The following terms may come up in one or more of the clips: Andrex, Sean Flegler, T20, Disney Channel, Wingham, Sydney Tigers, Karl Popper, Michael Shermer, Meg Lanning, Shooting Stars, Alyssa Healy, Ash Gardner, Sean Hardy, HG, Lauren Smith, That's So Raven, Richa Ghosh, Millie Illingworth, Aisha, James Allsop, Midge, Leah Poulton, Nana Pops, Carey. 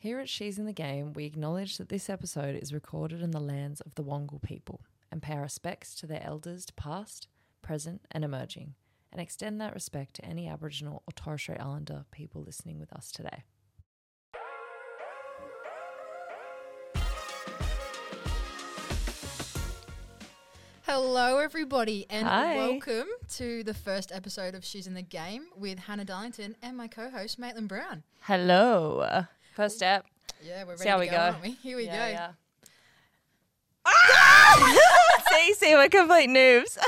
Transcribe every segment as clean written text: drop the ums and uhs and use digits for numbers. Here at She's in the Game, we acknowledge that this episode is recorded in the lands of the Wangal people and pay our respects to their elders past, present and emerging, and extend that respect to any Aboriginal or Torres Strait Islander people listening with us today. Hello everybody and welcome to the first episode of She's in the Game with Hannah Darlington and my co-host Maitlan Brown. Hello. First step. Yeah, we're ready to go, aren't we? Here we go. Yeah. Ah! see, we're complete noobs.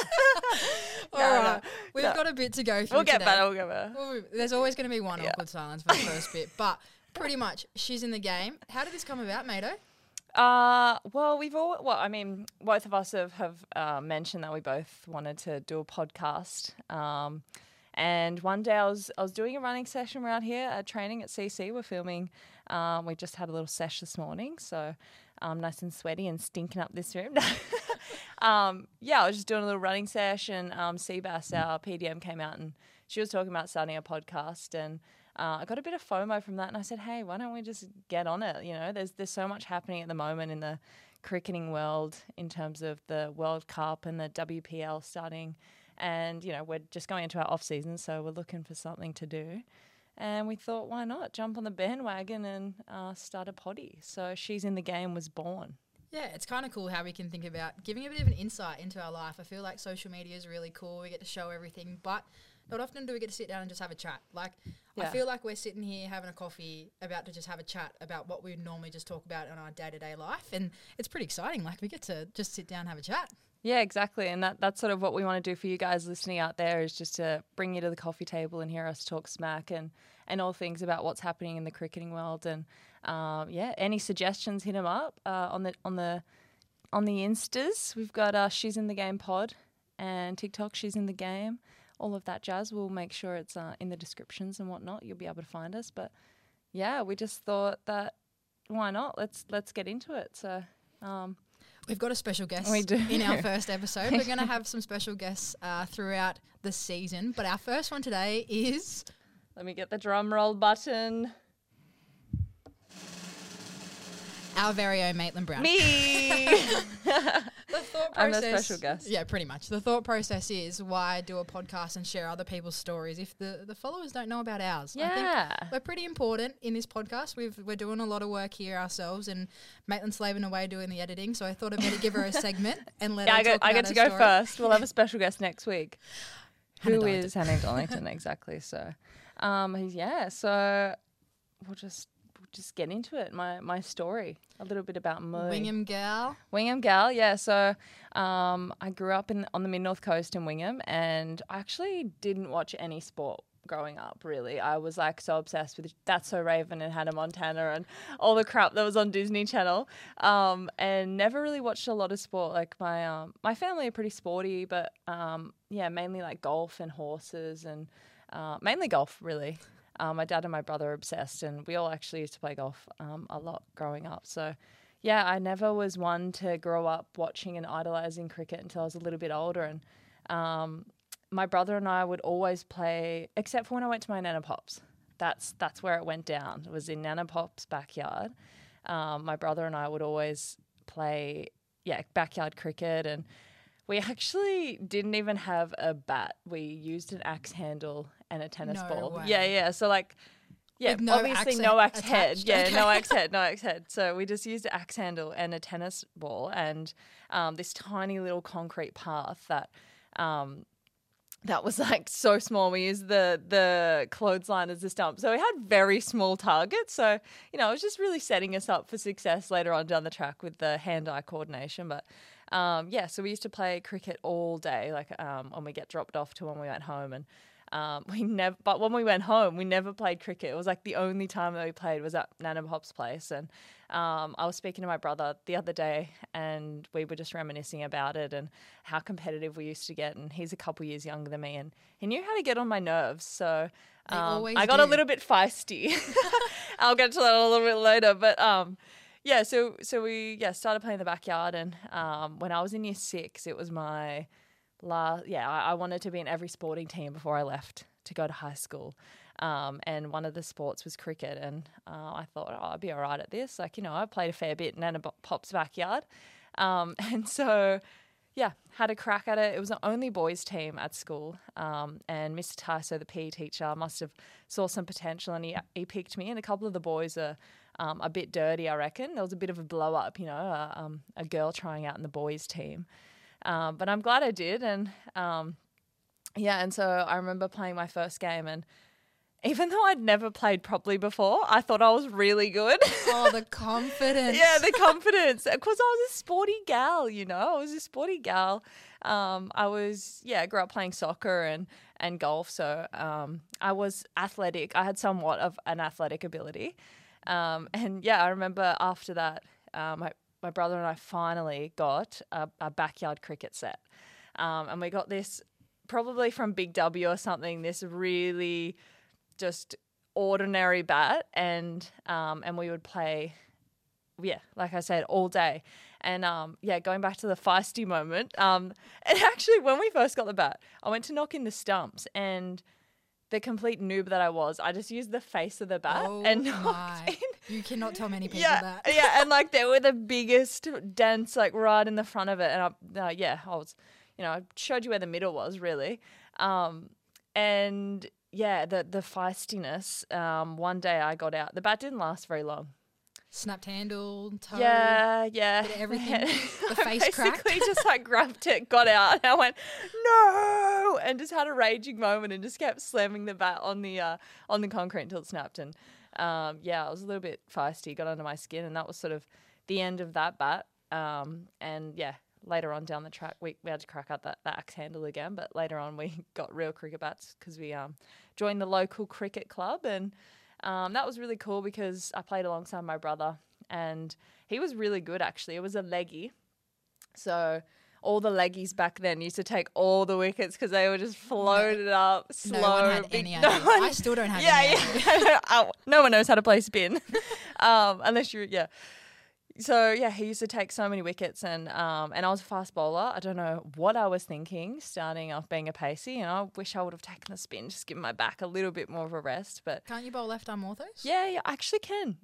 All right. We've got a bit to go through. We'll get better. There's always going to be one awkward silence for the first bit, but pretty much She's in the Game. How did this come about, Maito? Both of us have mentioned that we both wanted to do a podcast. And one day I was doing a running session around here at training at CC. We're filming. We just had a little sesh this morning, so I'm nice and sweaty and stinking up this room. I was just doing a little running session. Seabass, our PDM, came out and she was talking about starting a podcast, and I got a bit of FOMO from that. And I said, hey, why don't we just get on it? You know, there's so much happening at the moment in the cricketing world in terms of the World Cup and the WPL starting. And, you know, we're just going into our off-season, so we're looking for something to do. And we thought, why not jump on the bandwagon and start a potty? So She's in the Game was born. Yeah, it's kind of cool how we can think about giving a bit of an insight into our life. I feel like social media is really cool. We get to show everything, but not often do we get to sit down and just have a chat. I feel like we're sitting here having a coffee about to just have a chat about what we would normally just talk about in our day-to-day life. And it's pretty exciting. Like, we get to just sit down and have a chat. Yeah, exactly. And that's sort of what we want to do for you guys listening out there, is just to bring you to the coffee table and hear us talk smack and all things about what's happening in the cricketing world. And, any suggestions, hit them up on the Instas. We've got She's in the Game pod and TikTok, She's in the Game, all of that jazz. We'll make sure it's in the descriptions and whatnot. You'll be able to find us. But, yeah, we just thought that why not? Let's get into it. So, we've got a special guest in our first episode. We're going to have some special guests throughout the season. But our first one today is... Let me get the drum roll button. Our very own Maitlan Brown. Me! The thought process, I'm a special guest. Yeah, pretty much. The thought process is, why do a podcast and share other people's stories if the followers don't know about ours? Yeah. I think we're pretty important in this podcast. We're doing a lot of work here ourselves, and Maitlan's slaving away doing the editing, so I thought I'd better give her a segment and let her talk about her story. I get to go first. We'll have a special guest next week. Who is Hannah Darlington, exactly. So, so we'll just get into it. My story, a little bit about me. Wingham gal, yeah. So I grew up on the mid-north coast in Wingham, and I actually didn't watch any sport growing up, really. I was like so obsessed with That's So Raven and Hannah Montana and all the crap that was on Disney Channel, and never really watched a lot of sport. Like my family are pretty sporty, but mainly like golf and horses, and mainly golf, really. My dad and my brother are obsessed, and we all actually used to play golf a lot growing up. So, yeah, I never was one to grow up watching and idolising cricket until I was a little bit older. And my brother and I would always play, except for when I went to my Nana Pops. That's where it went down. It was in Nana Pops' backyard. My brother and I would always play, backyard cricket, and we actually didn't even have a bat. We used an axe handle and a tennis ball. Way. Yeah. So obviously no axe head. Yeah, okay. No axe head. So we just used an axe handle and a tennis ball and this tiny little concrete path that was like so small. We used the clothesline as the stump. So we had very small targets. So, you know, it was just really setting us up for success later on down the track with the hand-eye coordination. But so we used to play cricket all day, like when we get dropped off to when we went home, and but when we went home, we never played cricket. It was like the only time that we played was at Nana Pop's place. And I was speaking to my brother the other day, and we were just reminiscing about it and how competitive we used to get. And he's a couple years younger than me, and he knew how to get on my nerves. So I got a little bit feisty. I'll get to that a little bit later, but. So we started playing in the backyard, and when I was in year 6, it was my last. I wanted to be in every sporting team before I left to go to high school. And one of the sports was cricket. And I thought, oh, I'd be all right at this. Like, you know, I played a fair bit in Nana Pop's backyard. And so, yeah, had a crack at it. It was the only boys team at school. And Mr. Tyso, the PE teacher, must have saw some potential and he picked me. And a couple of the boys are a bit dirty, I reckon. There was a bit of a blow up, you know, a girl trying out in the boys team. But I'm glad I did. And yeah, and so I remember playing my first game and even though I'd never played properly before, I thought I was really good. Oh, the confidence. Yeah, the confidence. Because I was a sporty gal, you know. I was a sporty gal. I grew up playing soccer and golf. So I was athletic. I had somewhat of an athletic ability. And, yeah, I remember after that, my brother and I finally got a backyard cricket set. And we got this probably from Big W or something, this really – just ordinary bat and we would play, like I said, all day. And, going back to the feisty moment, and actually when we first got the bat, I went to knock in the stumps and the complete noob that I was, I just used the face of the bat and knocked in. You cannot tell many people that. Yeah, and like they were the biggest dents like right in the front of it. And I was, you know, I showed you where the middle was really. Yeah, the feistiness. One day I got out. The bat didn't last very long. Snapped handle, toe. Yeah. Bit of everything. The face basically cracked. Basically just like grabbed it, got out, and I went, no, and just had a raging moment and just kept slamming the bat on the concrete until it snapped. And I was a little bit feisty, got under my skin, and that was sort of the end of that bat. Later on down the track, we had to crack out that axe handle again, but later on we got real cricket bats because we joined the local cricket club and that was really cool because I played alongside my brother and he was really good actually. It was a leggy. So all the leggies back then used to take all the wickets because they were just floated up, slow. No one had any idea. I still don't have any idea. No one knows how to play spin unless you're, So, he used to take so many wickets and I was a fast bowler. I don't know what I was thinking starting off being a pacey, and I wish I would have taken the spin, just given my back a little bit more of a rest. But can't you bowl left-arm orthos? Yeah, I actually can.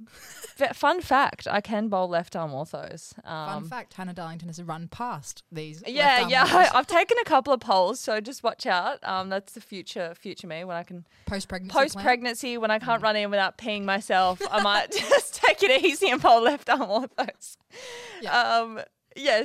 Fun fact, I can bowl left-arm orthos. Fun fact, Hannah Darlington has run past these left-arm orthos. I've taken a couple of polls, so just watch out. That's the future me when I can... Post-pregnancy, when I can't run in without peeing myself, I might just take it easy and bowl left-arm orthos.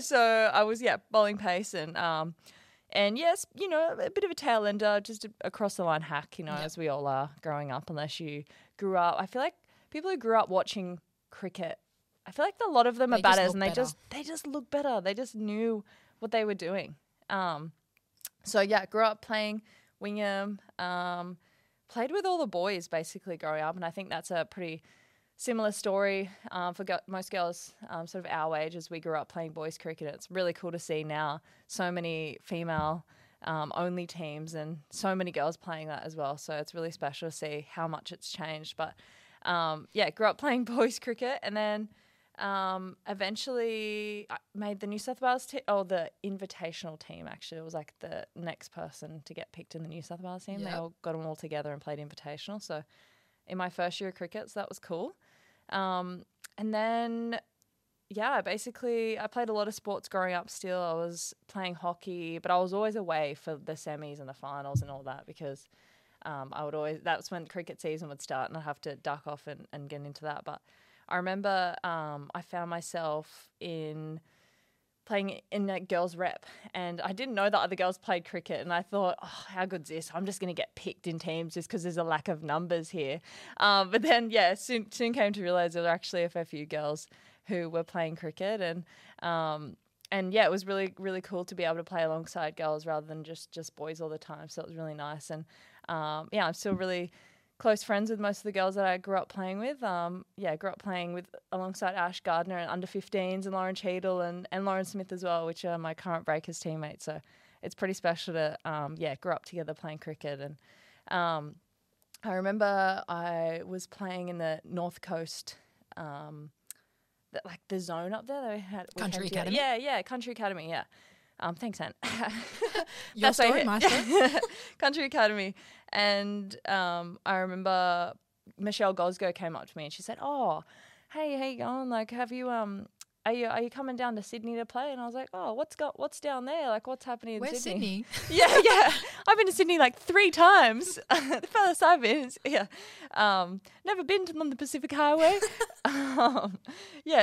So I was bowling pace and yes, you know, a bit of a tail ender, just across the line hack, you know, as we all are growing up, unless you grew up. I feel like people who grew up watching cricket, I feel like a lot of them are batters and they just look better. They just knew what they were doing. Grew up playing Wingham, played with all the boys basically growing up, and I think that's a pretty similar story for most girls sort of our age as we grew up playing boys cricket. It's really cool to see now so many female only teams and so many girls playing that as well. So it's really special to see how much it's changed. But, grew up playing boys cricket and then eventually I made the New South Wales team, the invitational team actually. It was like the next person to get picked in the New South Wales team. Yep. They all got them all together and played invitational. So in my first year of cricket, so that was cool. I played a lot of sports growing up still. I was playing hockey, but I was always away for the semis and the finals and all that because that's when cricket season would start and I'd have to duck off and get into that. But I remember I found myself playing in a girls' rep, and I didn't know that other girls played cricket, and I thought, how good's this? I'm just going to get picked in teams just because there's a lack of numbers here. But then, soon came to realise there were actually a fair few girls who were playing cricket, and it was really, really cool to be able to play alongside girls rather than just boys all the time, so it was really nice. And, I'm still really close friends with most of the girls that I grew up playing with. Grew up playing with alongside Ash Gardner and under-15s and Lauren Cheadle and Lauren Smith as well, which are my current Breakers teammates. So it's pretty special to, grow up together playing cricket. And I remember I was playing in the North Coast, the zone up there. They had Country Academy. Country Academy, yeah. Thanks, Anne. Your story, my story. Country Academy. And I remember Michelle Goszko came up to me and she said, "Oh, hey, how you going? Like, have you are you coming down to Sydney to play?" And I was like, "Oh, what's down there? Like, what's happening in Sydney?" Yeah. I've been to Sydney like 3 times. The furthest I've been is, never been to on the Pacific Highway.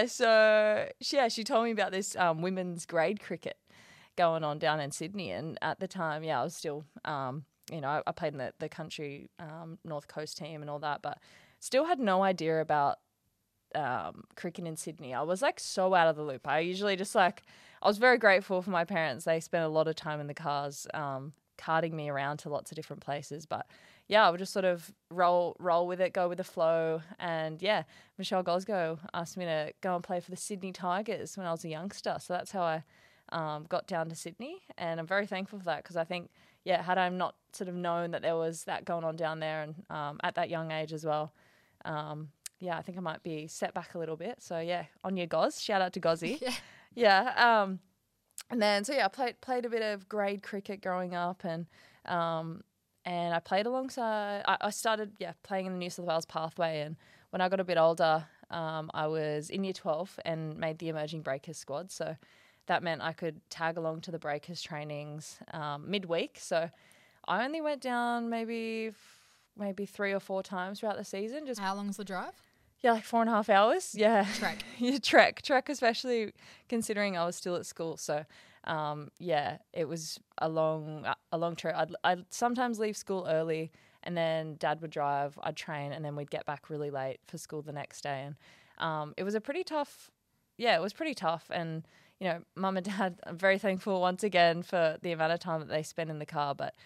So she told me about this women's grade cricket going on down in Sydney. And at the time, I was still, I played in the country North Coast team and all that, but still had no idea about cricket in Sydney. I was like so out of the loop. I was very grateful for my parents. They spent a lot of time in the cars carting me around to lots of different places, but I would just sort of roll with it, go with the flow. And Michelle Goszko asked me to go and play for the Sydney Tigers when I was a youngster, so that's how I got down to Sydney, and I'm very thankful for that, because I think had I not sort of known that there was that going on down there, and at that young age as well, I think I might be set back a little bit. So, on your Goz. Shout out to Gozzy. I played a bit of grade cricket growing up, and I played alongside – I started, playing in the New South Wales pathway, and when I got a bit older, I was in year 12 and made the Emerging Breakers squad. So that meant I could tag along to the Breakers trainings midweek. So I only went down maybe 3 or 4 times throughout the season. Just how long's the drive? Yeah, like 4.5 hours. Yeah, trek. Trek, especially considering I was still at school. So, it was a long trip. I'd sometimes leave school early, and then Dad would drive. I'd train, and then we'd get back really late for school the next day. And it was pretty tough. And Mum and Dad, I'm very thankful once again for the amount of time that they spend in the car, but.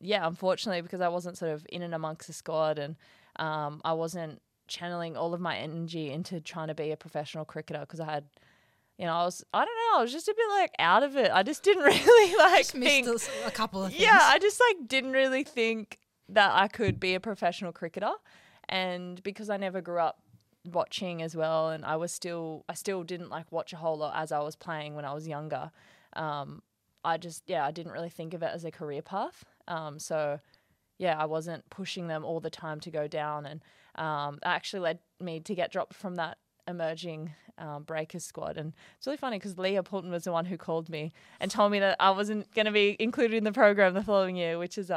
Unfortunately, because I wasn't sort of in and amongst the squad, and I wasn't channeling all of my energy into trying to be a professional cricketer, because I had, I was just a bit like out of it. I just didn't really like think. Missed a couple of things. Yeah, I just like didn't really think that I could be a professional cricketer, and because I never grew up watching as well, and I still didn't like watch a whole lot as I was playing when I was younger. I didn't really think of it as a career path. I wasn't pushing them all the time to go down, and that actually led me to get dropped from that Emerging Breakers squad. And it's really funny because Leah Poulton was the one who called me and told me that I wasn't going to be included in the program the following year, which is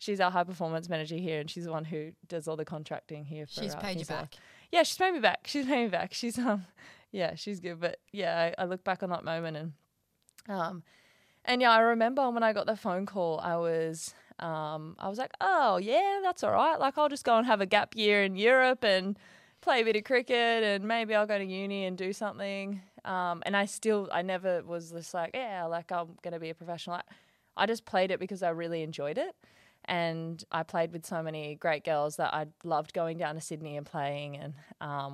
she's our high performance manager here, and she's the one who does all the contracting here. She's paid you back. Yeah, she's paid me back. She's she's good. But I look back on that moment and I remember when I got the phone call, I was like, oh, yeah, that's all right. Like, I'll just go and have a gap year in Europe and play a bit of cricket, and maybe I'll go to uni and do something. And I never was just like, I'm going to be a professional. I just played it because I really enjoyed it. And I played with so many great girls that I loved going down to Sydney and playing. And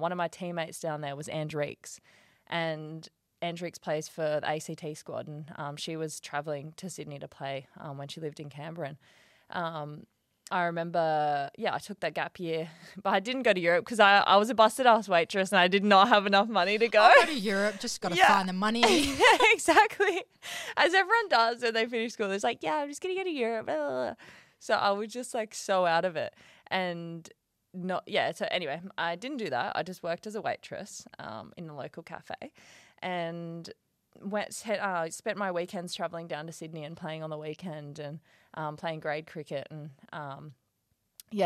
one of my teammates down there was Andrex. And Andrex plays for the ACT squad, and she was travelling to Sydney to play when she lived in Canberra. And I remember, I took that gap year, but I didn't go to Europe because I was a busted-ass waitress and I did not have enough money to go. I'll go to Europe, just got to find the money. Exactly. As everyone does when they finish school, it's like, I'm just going to go to Europe. Blah, blah, blah. So I was just like so out of it. And so anyway, I didn't do that. I just worked as a waitress in the local cafe. And spent my weekends travelling down to Sydney and playing on the weekend and playing grade cricket and,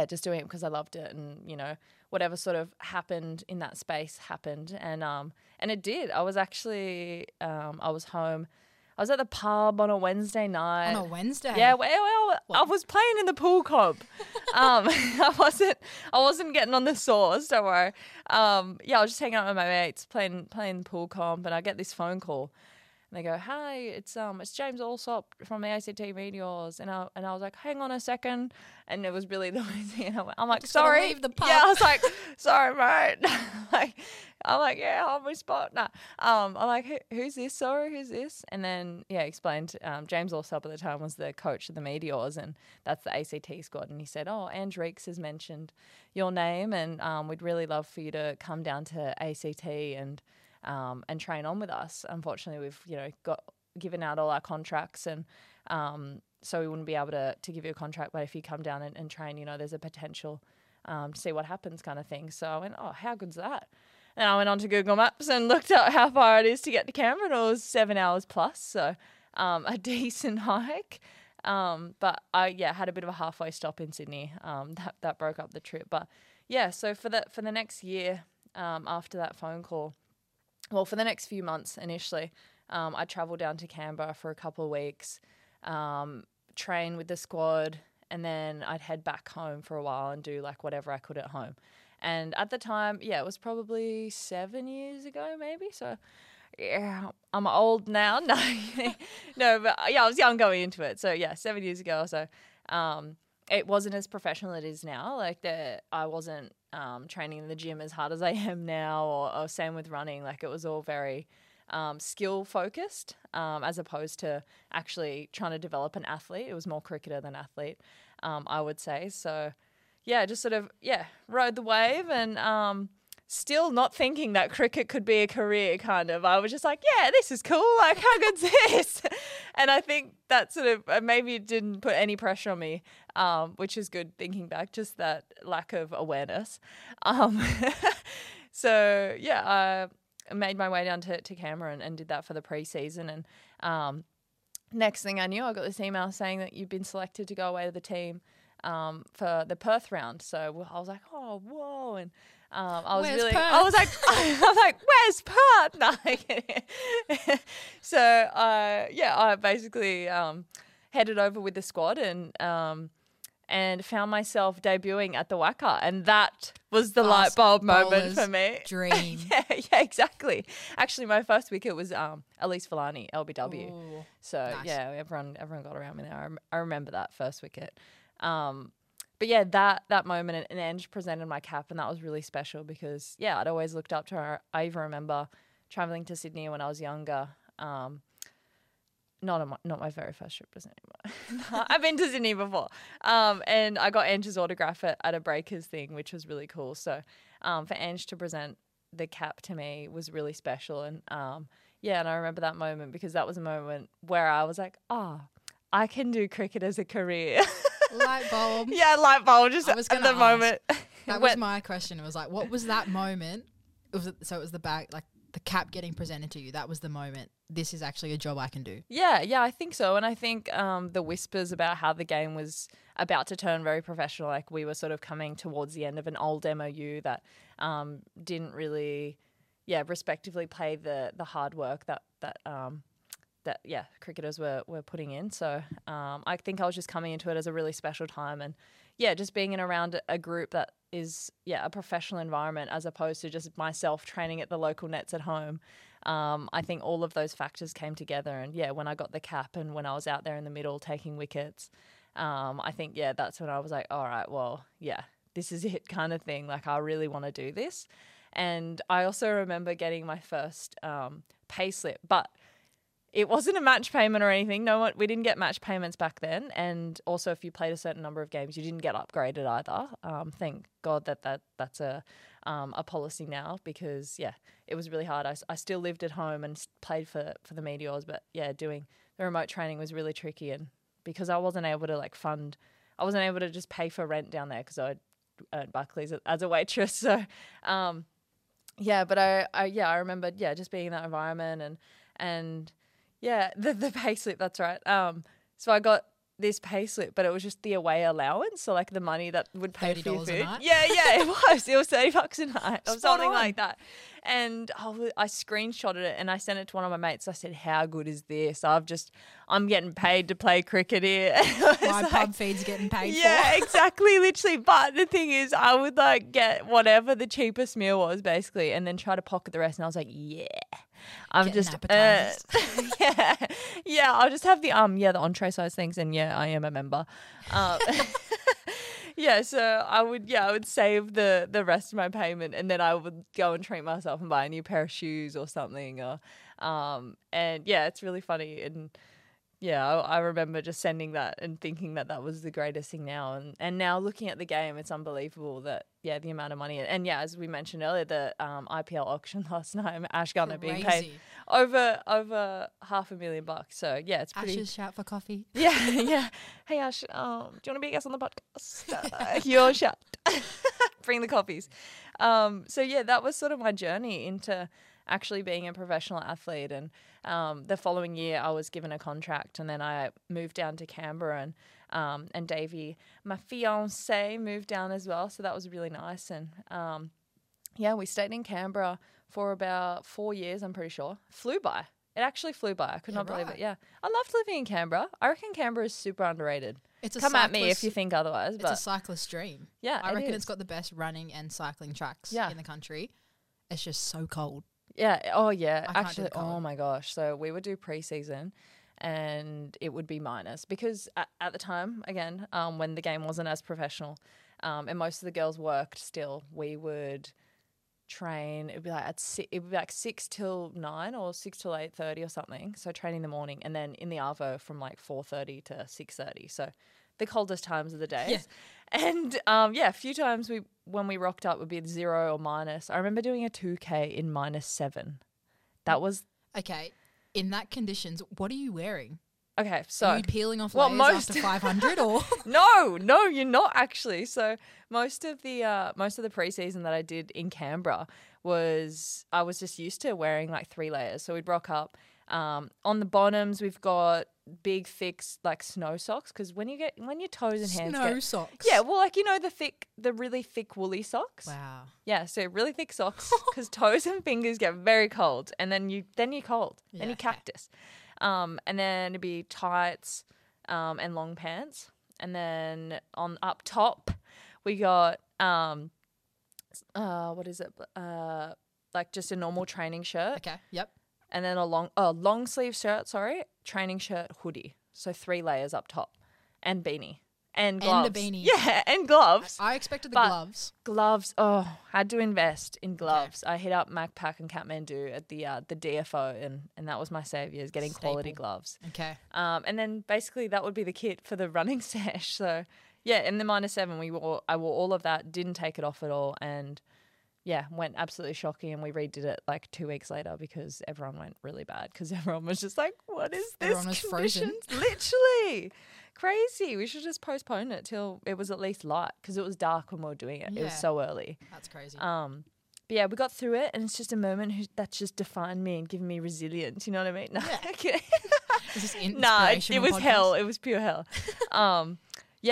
just doing it because I loved it. And, whatever sort of happened in that space happened. And it did. I was actually I was home. I was at the pub on a Wednesday night. On a Wednesday? Yeah, well, what? I was playing in the pool comp. I wasn't getting on the sauce, don't worry. I was just hanging out with my mates, playing the pool comp, and I get this phone call. And they go, "Hey, it's James Allsop from the ACT Meteors," and I was like, "Hang on a second," and it was really noisy, and I'm like, "Sorry, leave the pub." I was like, "Sorry, mate," I'm my spot. Nah. I'm like, "Who's this? Sorry, who's this?" And then explained. James Allsop at the time was the coach of the Meteors, and that's the ACT squad, and he said, "Oh, Ange Reeks has mentioned your name, and we'd really love for you to come down to ACT and train on with us." Unfortunately, we've got given out all our contracts, and So we wouldn't be able to give you a contract. But if you come down and train, you know, there's a potential to see what happens kind of thing. So I went, oh, how good's that? And I went on to Google Maps and looked up how far it is to get to Canberra, and it was 7 hours plus, so a decent hike. But I, yeah, had a bit of a halfway stop in Sydney that broke up the trip. But, yeah, so for the next year after that phone call, well, for the next few months initially, I travelled down to Canberra for a couple of weeks, train with the squad, and then I'd head back home for a while and do, like, whatever I could at home. And at the time, yeah, it was probably 7 years ago maybe. So, yeah, I'm old now. No, no, but, yeah, I was young going into it. So, yeah, 7 years ago or so. It wasn't as professional as it is now. Like, I wasn't training in the gym as hard as I am now, or same with running. Like, it was all very skill-focused as opposed to actually trying to develop an athlete. It was more cricketer than athlete, I would say. So, yeah, just sort of, yeah, rode the wave and still not thinking that cricket could be a career, kind of. I was just like, yeah, this is cool. Like, how good's this? And I think that sort of maybe it didn't put any pressure on me, which is good thinking back, just that lack of awareness. So, yeah, I made my way down to Canberra and did that for the pre-season. And next thing I knew, I got this email saying that you've been selected to go away with the team for the Perth round. So I was like, oh, whoa. And I was I was like, where's Perth? No, I can't. So, yeah, I basically headed over with the squad and found myself debuting at the Wacker. And that was the light bulb moment for me. Dream. yeah, exactly. Actually, my first wicket was Elise Villani, LBW. Ooh, so, nice. Yeah, everyone got around me there. I remember that first wicket. But yeah, that moment, and Ange presented my cap, and that was really special because, yeah, I'd always looked up to her. I even remember travelling to Sydney when I was younger. Not my very first trip to Sydney. I've been to Sydney before. And I got Ange's autograph at a Breakers thing, which was really cool. So for Ange to present the cap to me was really special. And, yeah, and I remember that moment because that was a moment where I was like, oh, I can do cricket as a career. Light bulb. Yeah, light bulb. Just at the moment. That was my question. It was like, what was that moment? It was the bag, like the cap getting presented to you. That was the moment. This is actually a job I can do. Yeah, I think so. And I think the whispers about how the game was about to turn very professional, like we were sort of coming towards the end of an old MOU that didn't really, yeah, respectively play the hard work that yeah, cricketers were putting in. So I think I was just coming into it as a really special time, and yeah, just being in around a group that is, yeah, a professional environment as opposed to just myself training at the local nets at home. I think all of those factors came together, and yeah, when I got the cap and when I was out there in the middle taking wickets, I think, yeah, that's when I was like, all right, well, yeah, this is it kind of thing. Like, I really want to do this. And I also remember getting my first pay slip, but it wasn't a match payment or anything. No, we didn't get match payments back then. And also, if you played a certain number of games, you didn't get upgraded either. Thank God that's a policy now, because, yeah, it was really hard. I still lived at home and played for the Meteors, but, yeah, doing the remote training was really tricky. And because I wasn't able to, like, fund – I wasn't able to just pay for rent down there because I earned Buckley's as a waitress. So, yeah, but I remember, yeah, just being in that environment and – yeah, the pay slip, that's right. So I got this pay slip, but it was just the away allowance, so like the money that would pay for your food. A night. Yeah, it was $30 a night or something like that. And I screenshotted it and I sent it to one of my mates. I said, "How good is this? I'm getting paid to play cricket here." My pub feed's getting paid for. Yeah, exactly, literally. But the thing is, I would like get whatever the cheapest meal was basically, and then try to pocket the rest. And I was like, yeah. I'm just yeah. I'll just have the entree size things, and yeah, I am a member. Yeah, so I would save the rest of my payment, and then I would go and treat myself and buy a new pair of shoes or something. And yeah, it's really funny, and Yeah, I remember just sending that and thinking that that was the greatest thing now. And now looking at the game, it's unbelievable that, yeah, the amount of money. And, yeah, as we mentioned earlier, the IPL auction last night, Ash Gardner being paid over $500,000. So, yeah, it's pretty... Ash's shout for coffee. Yeah, yeah. Hey, Ash, do you want to be a guest on the podcast? Your shout. Bring the coffees. So, yeah, that was sort of my journey into... actually being a professional athlete. And the following year I was given a contract, and then I moved down to Canberra, and Davey, my fiancé, moved down as well. So that was really nice. And yeah, we stayed in Canberra for about 4 years, I'm pretty sure. Flew by. It actually flew by. I could not believe it. Yeah. I loved living in Canberra. I reckon Canberra is super underrated. It's Come at me if you think otherwise. But it's a cyclist's dream. Yeah, I reckon it's got the best running and cycling tracks in the country. It's just so cold. Yeah. Oh, yeah. Actually, oh, my gosh. So we would do pre-season and it would be minus because at the time, again, when the game wasn't as professional and most of the girls worked still, we would train. It'd be like it would be like 6 till 9 or 6 till 8:30 or something. So training in the morning and then in the arvo from like 4:30 to 6:30. So the coldest times of the day. Yeah. And, yeah, a few times when we rocked up, it would be 0 or minus. I remember doing a 2K in -7. That was... Okay. In that conditions, what are you wearing? Okay, so... Are you peeling off layers after 500 or...? No, you're not actually. So most of the preseason that I did in Canberra was... I was just used to wearing like 3 layers. So we'd rock up. On the bottoms, we've got... big, thick, like snow socks, because when your toes and hands socks. Yeah, well, like, you know, the really thick woolly socks. Wow. Yeah, so really thick socks because toes and fingers get very cold, and then you're cold, yeah. Then you cactus, and then it'd be tights, and long pants, and then on up top we got like just a normal training shirt. Okay. Yep. And then a long sleeve shirt, training shirt, hoodie. So 3 layers up top and beanie and gloves. And the beanie. Yeah, and gloves. I expected the gloves. Gloves, had to invest in gloves. Okay. I hit up Macpac and Kathmandu at the DFO and that was my saviour, getting quality gloves. Okay. And then basically that would be the kit for the running sesh. So, yeah, in the -7 I wore all of that, didn't take it off at all, and yeah, went absolutely shocking, and we redid it like 2 weeks later because everyone went really bad because everyone was just like, what is this? Everyone was frozen. Literally. Crazy. We should just postpone it till it was at least light because it was dark when we were doing it. Yeah. It was so early. That's crazy. But, yeah, we got through it, and it's just a moment that's just defined me and given me resilience. You know what I mean? No, yeah. Is this inspirational? Nah, it was hell. It was pure hell.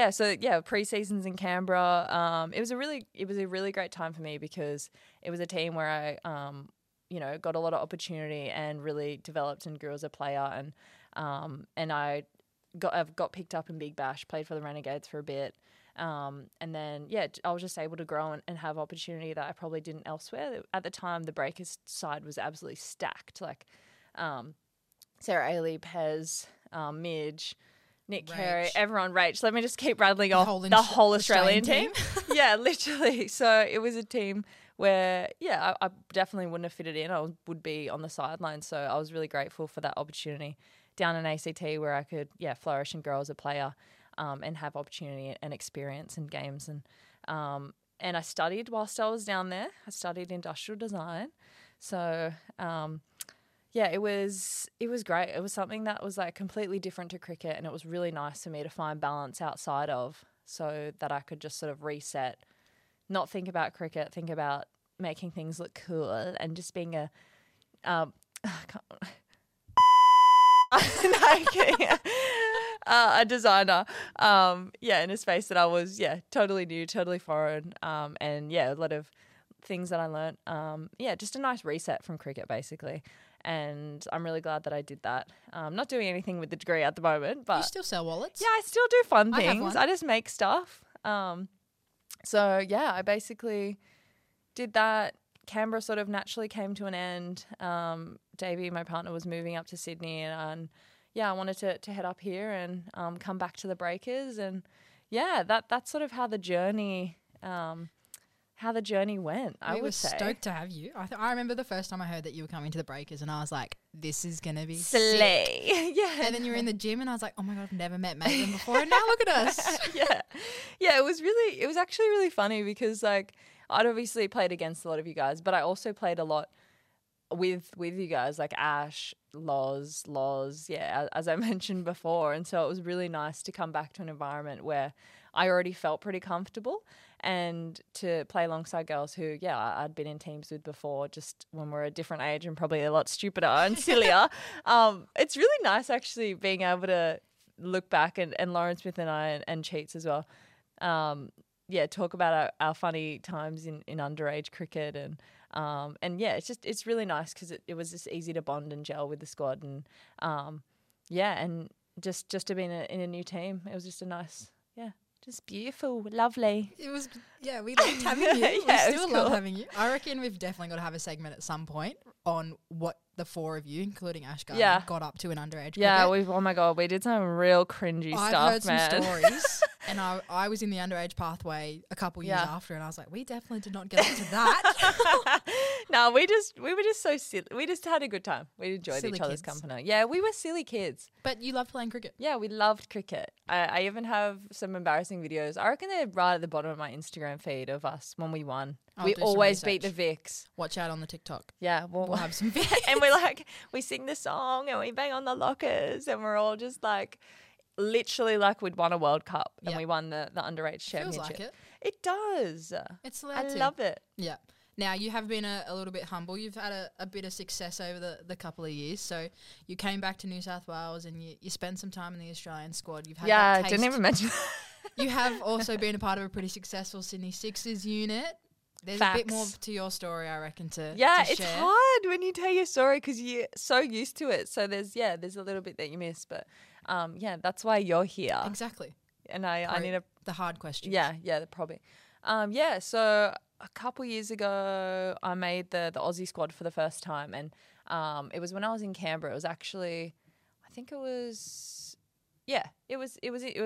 Yeah, so yeah, pre-seasons in Canberra. It was a really great time for me because it was a team where I, got a lot of opportunity and really developed and grew as a player. And I've got picked up in Big Bash, played for the Renegades for a bit, and then yeah, I was just able to grow and have opportunity that I probably didn't elsewhere. At the time, the Breakers side was absolutely stacked. Like Sarah Ailey, Pez, Midge. Nick Carey, everyone, Rach. Let me just keep rattling off the whole Australian team. Yeah, literally. So it was a team where, yeah, I definitely wouldn't have fitted in. I would be on the sidelines. So I was really grateful for that opportunity down in ACT where I could, yeah, flourish and grow as a player and have opportunity and experience in games. And I studied whilst I was down there. I studied industrial design. So yeah, it was great. It was something that was like completely different to cricket, and it was really nice for me to find balance outside of, so that I could just sort of reset, not think about cricket, think about making things look cool and just being a a designer, in a space that I was totally new, totally foreign, and yeah, a lot of things that I learnt. Just a nice reset from cricket basically. And I'm really glad that I did that. I'm not doing anything with the degree at the moment. But you still sell wallets? Yeah, I still do fun things. I have one. I just make stuff. I basically did that. Canberra sort of naturally came to an end. Davey, my partner, was moving up to Sydney. And I wanted to head up here and come back to the Breakers. And, yeah, that's sort of how the journey how the journey went. I would say stoked to have you. I remember the first time I heard that you were coming to the Breakers and I was like, this is going to be slay. Yeah. And then you were in the gym and I was like, oh my God, I've never met Maitlan before and now look at us. Yeah, it was actually really funny because like I'd obviously played against a lot of you guys, but I also played a lot with you guys, like Ash, Loz, yeah, as I mentioned before. And so it was really nice to come back to an environment where I already felt pretty comfortable and to play alongside girls who, yeah, I'd been in teams with before, just when we're a different age and probably a lot stupider and sillier. It's really nice actually being able to look back and Lauren Smith and I and Cheats as well, talk about our funny times in underage cricket and it's really nice because it was just easy to bond and gel with the squad and just to be in a new team. It was just a nice, just beautiful, lovely. It was, we loved having you. We still love having you. I reckon we've definitely got to have a segment at some point on what the four of you, including Ash Gardner, got up to in underage cricket. Yeah, oh my God, we did some real cringy stuff, man. I've heard some stories. And I was in the underage pathway a couple years after, and I was like, we definitely did not get up to that. No, we were just so silly. We just had a good time. We enjoyed silly each other's company. Yeah, we were silly kids. But you loved playing cricket. Yeah, we loved cricket. I even have some embarrassing videos. I reckon they're right at the bottom of my Instagram feed of us when we won. We always beat the Vicks. Watch out on the TikTok. Yeah, we'll have some Vicks. And we're like, we sing the song and we bang on the lockers and we're all just like, literally like we'd won a World Cup and we won the underage championship. Feels like it. It does. It's allowed to. I love it. Yeah. Now, you have been a little bit humble. You've had a bit of success over the couple of years. So you came back to New South Wales and you spent some time in the Australian squad. You've had that taste. I didn't even mention that. You have also been a part of a pretty successful Sydney Sixers unit. There's a bit more to your story, I reckon, to share. It's hard when you tell your story because you're so used to it. So there's a little bit that you miss. But, that's why you're here. Exactly. And I need the hard question. Yeah, probably. So a couple years ago, I made the Aussie squad for the first time. And it was when I was in Canberra. It was actually, I think it was, it was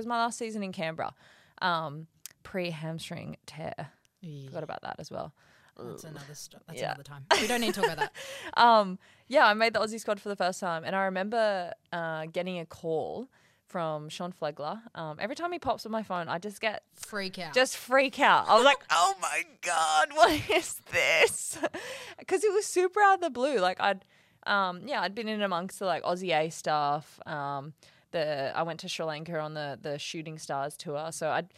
my last season in Canberra, pre-hamstring tear. Forgot about that as well. That's another another time. We don't need to talk about that. I made the Aussie squad for the first time, and I remember getting a call from Sean Flegler. Every time he pops on my phone, I just get freak out. I was like, oh my God, what is this? Because it was super out of the blue. Like I'd been in amongst the like Aussie A stuff. I went to Sri Lanka on the Shooting Stars tour, so I'd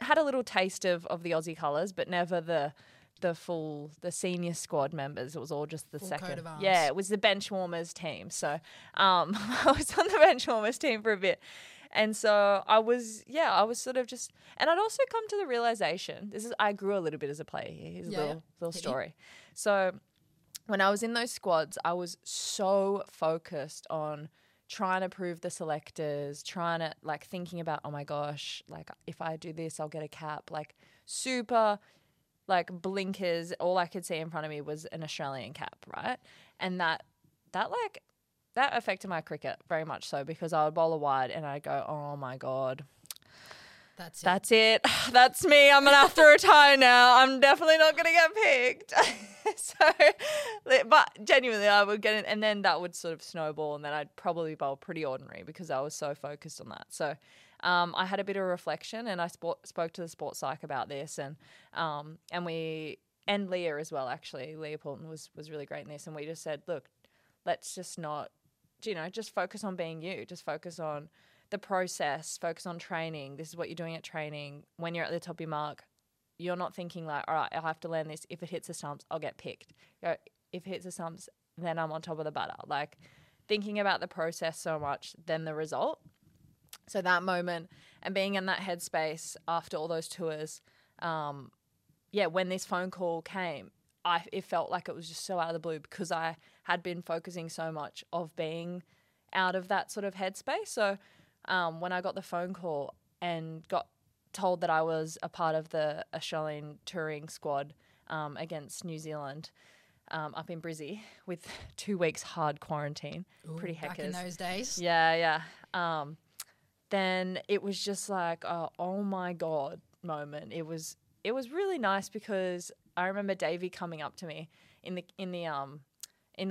had a little taste of the Aussie colours, but never the full senior squad members. It was all just the full second coat of arms. Yeah, it was the bench warmers team. So I was on the bench warmers team for a bit, and so I was sort of just, and I'd also come to the realisation I grew a little bit as a player here. Here's a little story. So when I was in those squads, I was so focused on trying to prove the selectors, thinking about, oh my gosh, like if I do this, I'll get a cap, like super like blinkers. All I could see in front of me was an Australian cap, right? And that affected my cricket very much so, because I would bowl a wide and I'd go, oh my God, That's it. That's me. I'm going to have to retire now. I'm definitely not going to get picked. But genuinely, I would get in, and then that would sort of snowball, and then I'd probably bowl pretty ordinary because I was so focused on that. So I had a bit of reflection, and I spoke to the sports psych about this, and Leah as well, actually. Leah Poulton was really great in this, and we just said, look, let's just not, just focus on being you. Just focus on the process, focus on training. This is what you're doing at training. When you're at the top of your mark, you're not thinking like, all right, I have to land this. If it hits the stumps, I'll get picked. If it hits the stumps, then I'm on top of the batter. Like thinking about the process so much than the result. So that moment and being in that headspace after all those tours, when this phone call came, it felt like it was just so out of the blue because I had been focusing so much of being out of that sort of headspace. So when I got the phone call and got told that I was a part of the Australian touring squad against New Zealand up in Brizzy with 2 weeks hard quarantine, pretty heckers. Back in those days. Yeah. Then it was just like, oh my God moment. It was really nice because I remember Davey coming up to me in the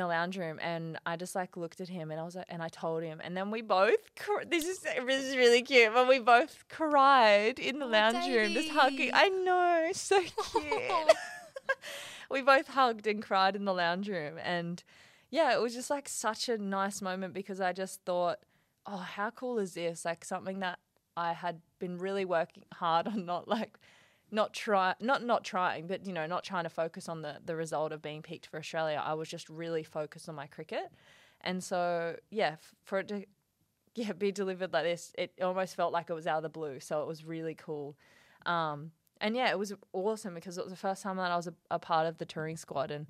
lounge room, and I just like looked at him, and I was like, and I told him, and then we both this is really cute, but we both cried in the lounge room, just hugging. I know, so cute. We both hugged and cried in the lounge room, and yeah, it was just like such a nice moment because I just thought, oh, how cool is this? Like something that I had been really working hard on, not trying to focus on the result of being picked for Australia. I was just really focused on my cricket. And so, yeah, for it to be delivered like this, it almost felt like it was out of the blue. So it was really cool. And, yeah, it was awesome because it was the first time that I was a part of the touring squad. And,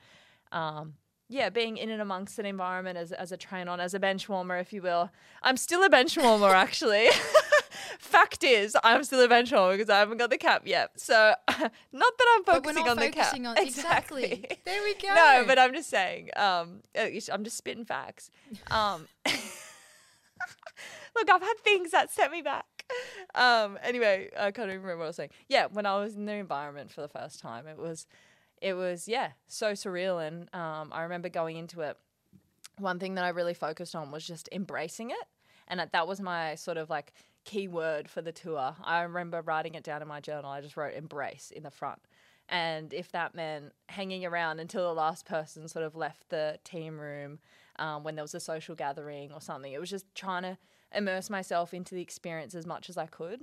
yeah, being in and amongst an environment as a train-on, as a bench warmer, if you will. I'm still a bench warmer, actually. Fact is, I'm still a bench warmer because I haven't got the cap yet. So, not that I'm focusing on the cap. Exactly. There we go. No, but I'm just saying. I'm just spitting facts. Look, I've had things that set me back. Anyway, I can't even remember what I was saying. Yeah, when I was in the environment for the first time, it was yeah, so surreal. And I remember going into it. One thing that I really focused on was just embracing it, and that was my sort of like key word for the tour. I remember writing it down in my journal. I just wrote embrace in the front. And if that meant hanging around until the last person sort of left the team room when there was a social gathering or something, it was just trying to immerse myself into the experience as much as I could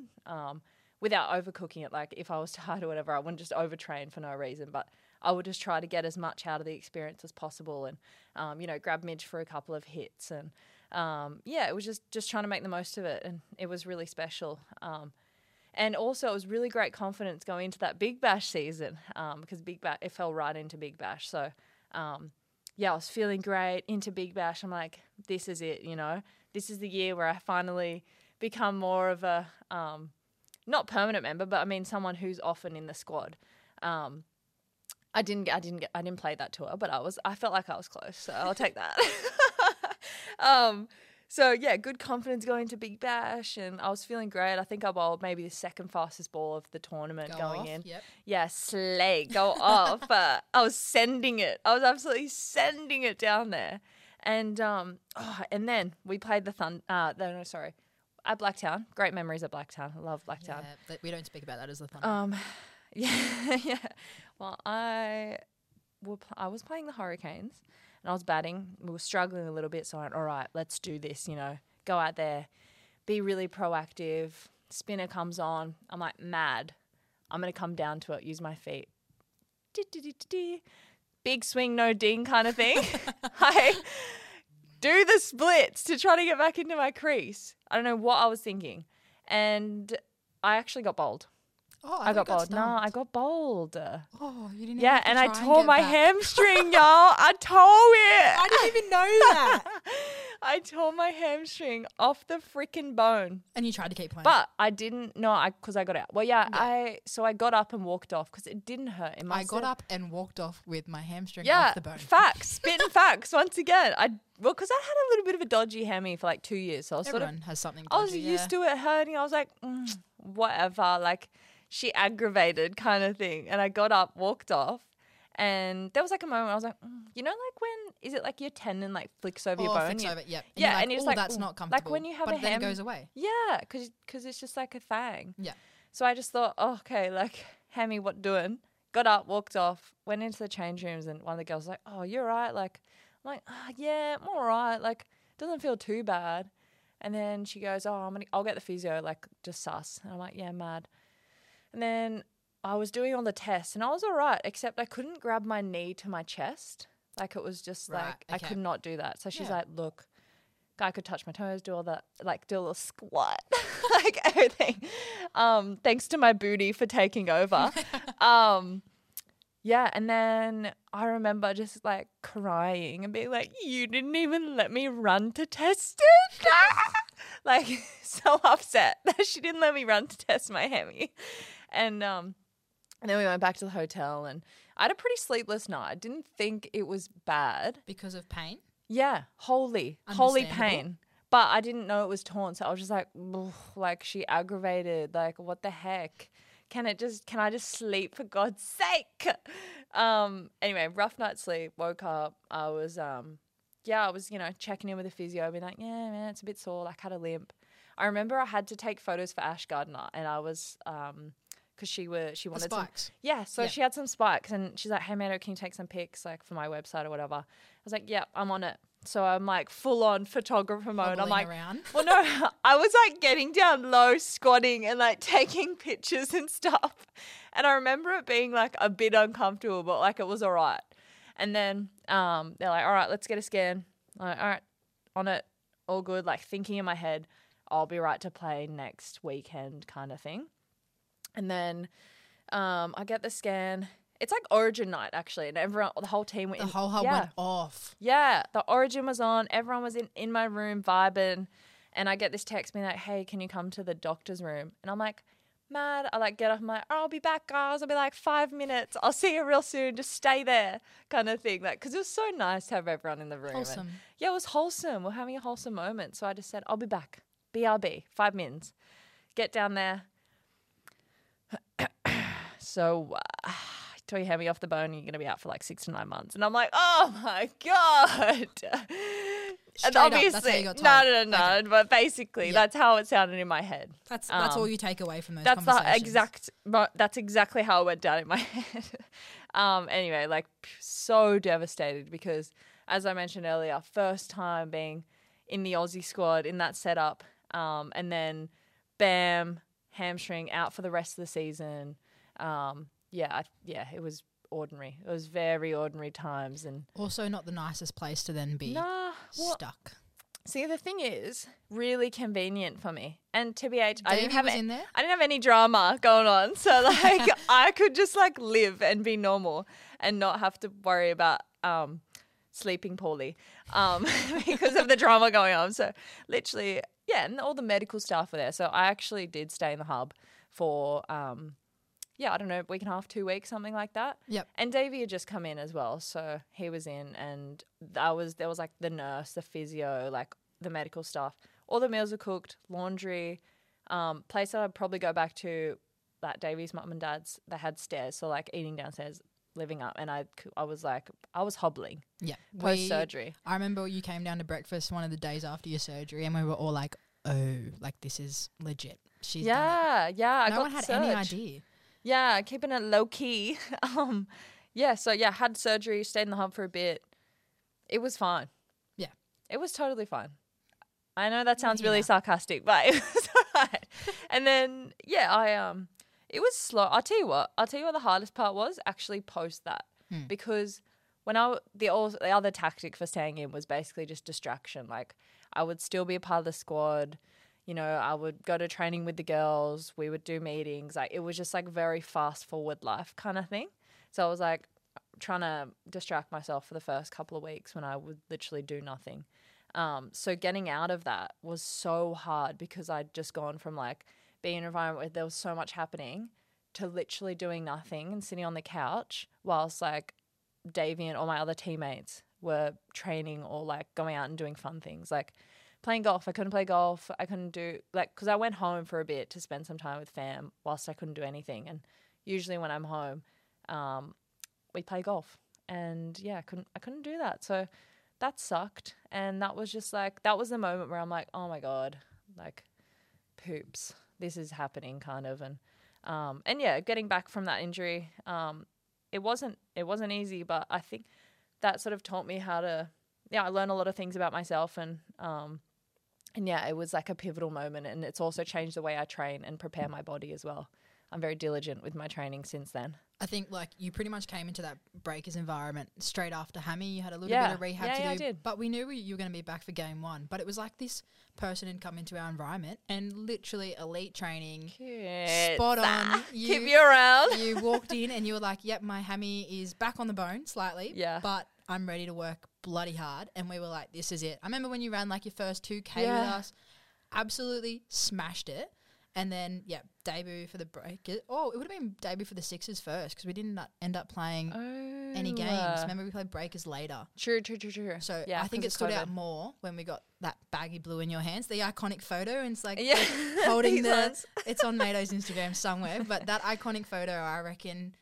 without overcooking it. Like if I was tired or whatever, I wouldn't just overtrain for no reason, but I would just try to get as much out of the experience as possible and, grab Midge for a couple of hits and, it was just trying to make the most of it, and it was really special. And also it was really great confidence going into that Big Bash season because it fell right into Big Bash. So, I was feeling great into Big Bash. I'm like, this is it, This is the year where I finally become more of a, not permanent member, but I mean someone who's often in the squad. I didn't play that tour, but I felt like I was close, so I'll take that. Good confidence going to Big Bash, and I was feeling great. I think I bowled maybe the second fastest ball of the tournament going in. Yep. Yeah, slay, go off. I was sending it. I was absolutely sending it down there. And and then we played the Thunder. At Blacktown. Great memories at Blacktown. I love Blacktown. Yeah, we don't speak about that as the Thunder. Yeah. Well, I was playing the Hurricanes and I was batting. We were struggling a little bit, so I went, all right, let's do this. Go out there, be really proactive. Spinner comes on. I'm like mad. I'm gonna come down to it. Use my feet. Big swing, no ding kind of thing. I do the splits to try to get back into my crease. I don't know what I was thinking. And I actually got bowled. Oh, I got bowled. No, I got bowled. Oh, you didn't. Yeah, and I tore my hamstring, y'all. I tore it. I didn't even know that. I tore my hamstring off the freaking bone. And you tried to keep playing, but I didn't. No, because I got out. Well, yeah. So I got up and walked off because it didn't hurt. I got up and walked off with my hamstring off the bone. Facts, spitting facts once again. Because I had a little bit of a dodgy hammy for like 2 years, so I was everyone sort of has something. Dodgy, I was used to it hurting. I was like, whatever, like. She aggravated kind of thing. And I got up, walked off, and there was like a moment where I was like, like when – is it like your tendon like flicks over your bone? Flicks over, yep. And yeah, and it's like – that's not comfortable. Like when you have a hammy. But then it goes away. Yeah, because it's just like a thang. Yeah. So I just thought, okay, like hammy, what doing? Got up, walked off, went into the change rooms, and one of the girls was like, oh, you're right. Like I'm like, yeah, I'm all right. Like doesn't feel too bad. And then she goes, oh, I'll get the physio, like just sus. And I'm like, yeah, mad. And then I was doing all the tests and I was all right, except I couldn't grab my knee to my chest. Like it was just right, like, okay. I could not do that. So she's like, look, I could touch my toes, do all that, like do a little squat, like everything. Thanks to my booty for taking over. And then I remember just like crying and being like, you didn't even let me run to test it. Like so upset that she didn't let me run to test my hammy. And then we went back to the hotel and I had a pretty sleepless night. I didn't think it was bad. Because of pain? Yeah, holy pain. But I didn't know it was torn, so I was just like she aggravated, like what the heck Can I just sleep, for God's sake? Anyway, rough night's sleep, woke up. I was, you know, checking in with a physio. I'd be like, yeah, man, it's a bit sore. Like, had a limp. I remember I had to take photos for Ash Gardner, and I was, because she wanted spikes. She had some spikes, and she's like, hey, Maito, can you take some pics, like, for my website or whatever? I was like, yeah, I'm on it. So I'm like full on photographer mode. I'm like, well, no, I was like getting down low, squatting and like taking pictures and stuff. And I remember it being like a bit uncomfortable, but like it was all right. And then they're like, all right, let's get a scan. I'm like, all right, on it, all good. Like thinking in my head, I'll be right to play next weekend kind of thing. And then I get the scan. It's like Origin night, actually, and everyone, the whole team went in. The whole hub went off. Yeah, the Origin was on. Everyone was in my room vibing, and I get this text being like, hey, can you come to the doctor's room? And I'm like, mad. I like get up, I'm like, oh, I'll be back, guys. I'll be like 5 minutes. I'll see you real soon. Just stay there kind of thing. Like, because it was so nice to have everyone in the room. Wholesome. And, yeah, it was wholesome. We're having a wholesome moment. So I just said, I'll be back. BRB, 5 minutes. Get down there. So... till you hand me off the bone, you're going to be out for like 6 to 9 months. And I'm like, oh, my God. And obviously, no. Okay. But basically, that's how it sounded in my head. That's all you take away from those conversations. That's exactly how it went down in my head. Anyway, like so devastated because, as I mentioned earlier, first time being in the Aussie squad in that setup. And then, bam, hamstring out for the rest of the season. It was ordinary. It was very ordinary times, and also not the nicest place to then be stuck. See, the thing is, really convenient for me. And TBH, I didn't have any drama going on, so like I could just like live and be normal and not have to worry about sleeping poorly because of the drama going on. So literally, and all the medical staff were there. So I actually did stay in the hub for. I don't know, week and a half, 2 weeks, something like that. Yep. And Davey had just come in as well, so he was in, and there was like the nurse, the physio, like the medical staff. All the meals were cooked, laundry, place that I'd probably go back to, like Davey's mum and dad's, they had stairs, so like eating downstairs, living up, and I was hobbling. Yeah. Post-surgery. I remember you came down to breakfast one of the days after your surgery, and we were all like, oh, like this is legit. She's done it. Yeah. No one had any idea. Yeah, keeping it low key. So had surgery, stayed in the hub for a bit. It was fine. Yeah. It was totally fine. I know that sounds really sarcastic, but it was all right. And then, I it was slow. I'll tell you what the hardest part was, actually post that. Because when the other tactic for staying in was basically just distraction. Like I would still be a part of the squad. You know, I would go to training with the girls. We would do meetings. Like it was just like very fast forward life kind of thing. So I was like trying to distract myself for the first couple of weeks when I would literally do nothing. So getting out of that was so hard because I'd just gone from like being in an environment where there was so much happening to literally doing nothing and sitting on the couch whilst like Davey and all my other teammates were training or like going out and doing fun things like playing golf. I couldn't play golf. I couldn't do like because I went home for a bit to spend some time with fam whilst I couldn't do anything. And usually when I'm home, we play golf. And I couldn't do that. So that sucked. And that was just like that was the moment where I'm like, oh my God, like poops, this is happening kind of. And getting back from that injury, it wasn't easy, but I think that sort of taught me how to. Yeah, I learned a lot of things about myself and. It was like a pivotal moment, and it's also changed the way I train and prepare my body as well. I'm very diligent with my training since then. I think like you pretty much came into that breakers environment straight after Hammy. You had a little bit of rehab to do. I did. But we knew you were going to be back for game one. But it was like this person had come into our environment and literally elite training, spot on. Keep you around. You walked in and you were like, yep, my Hammy is back on the bone slightly. Yeah. But I'm ready to work bloody hard. And we were like, this is it. I remember when you ran like your first 2K with us, absolutely smashed it. And then, yeah, debut for the Breakers. Oh, it would have been debut for the Sixers first because we didn't end up playing any games. Remember, we played Breakers later. True. So yeah, I think it stood out more when we got that baggy blue in your hands, the iconic photo. And it's like holding it's on Maito's Instagram somewhere. But that iconic photo, I reckon,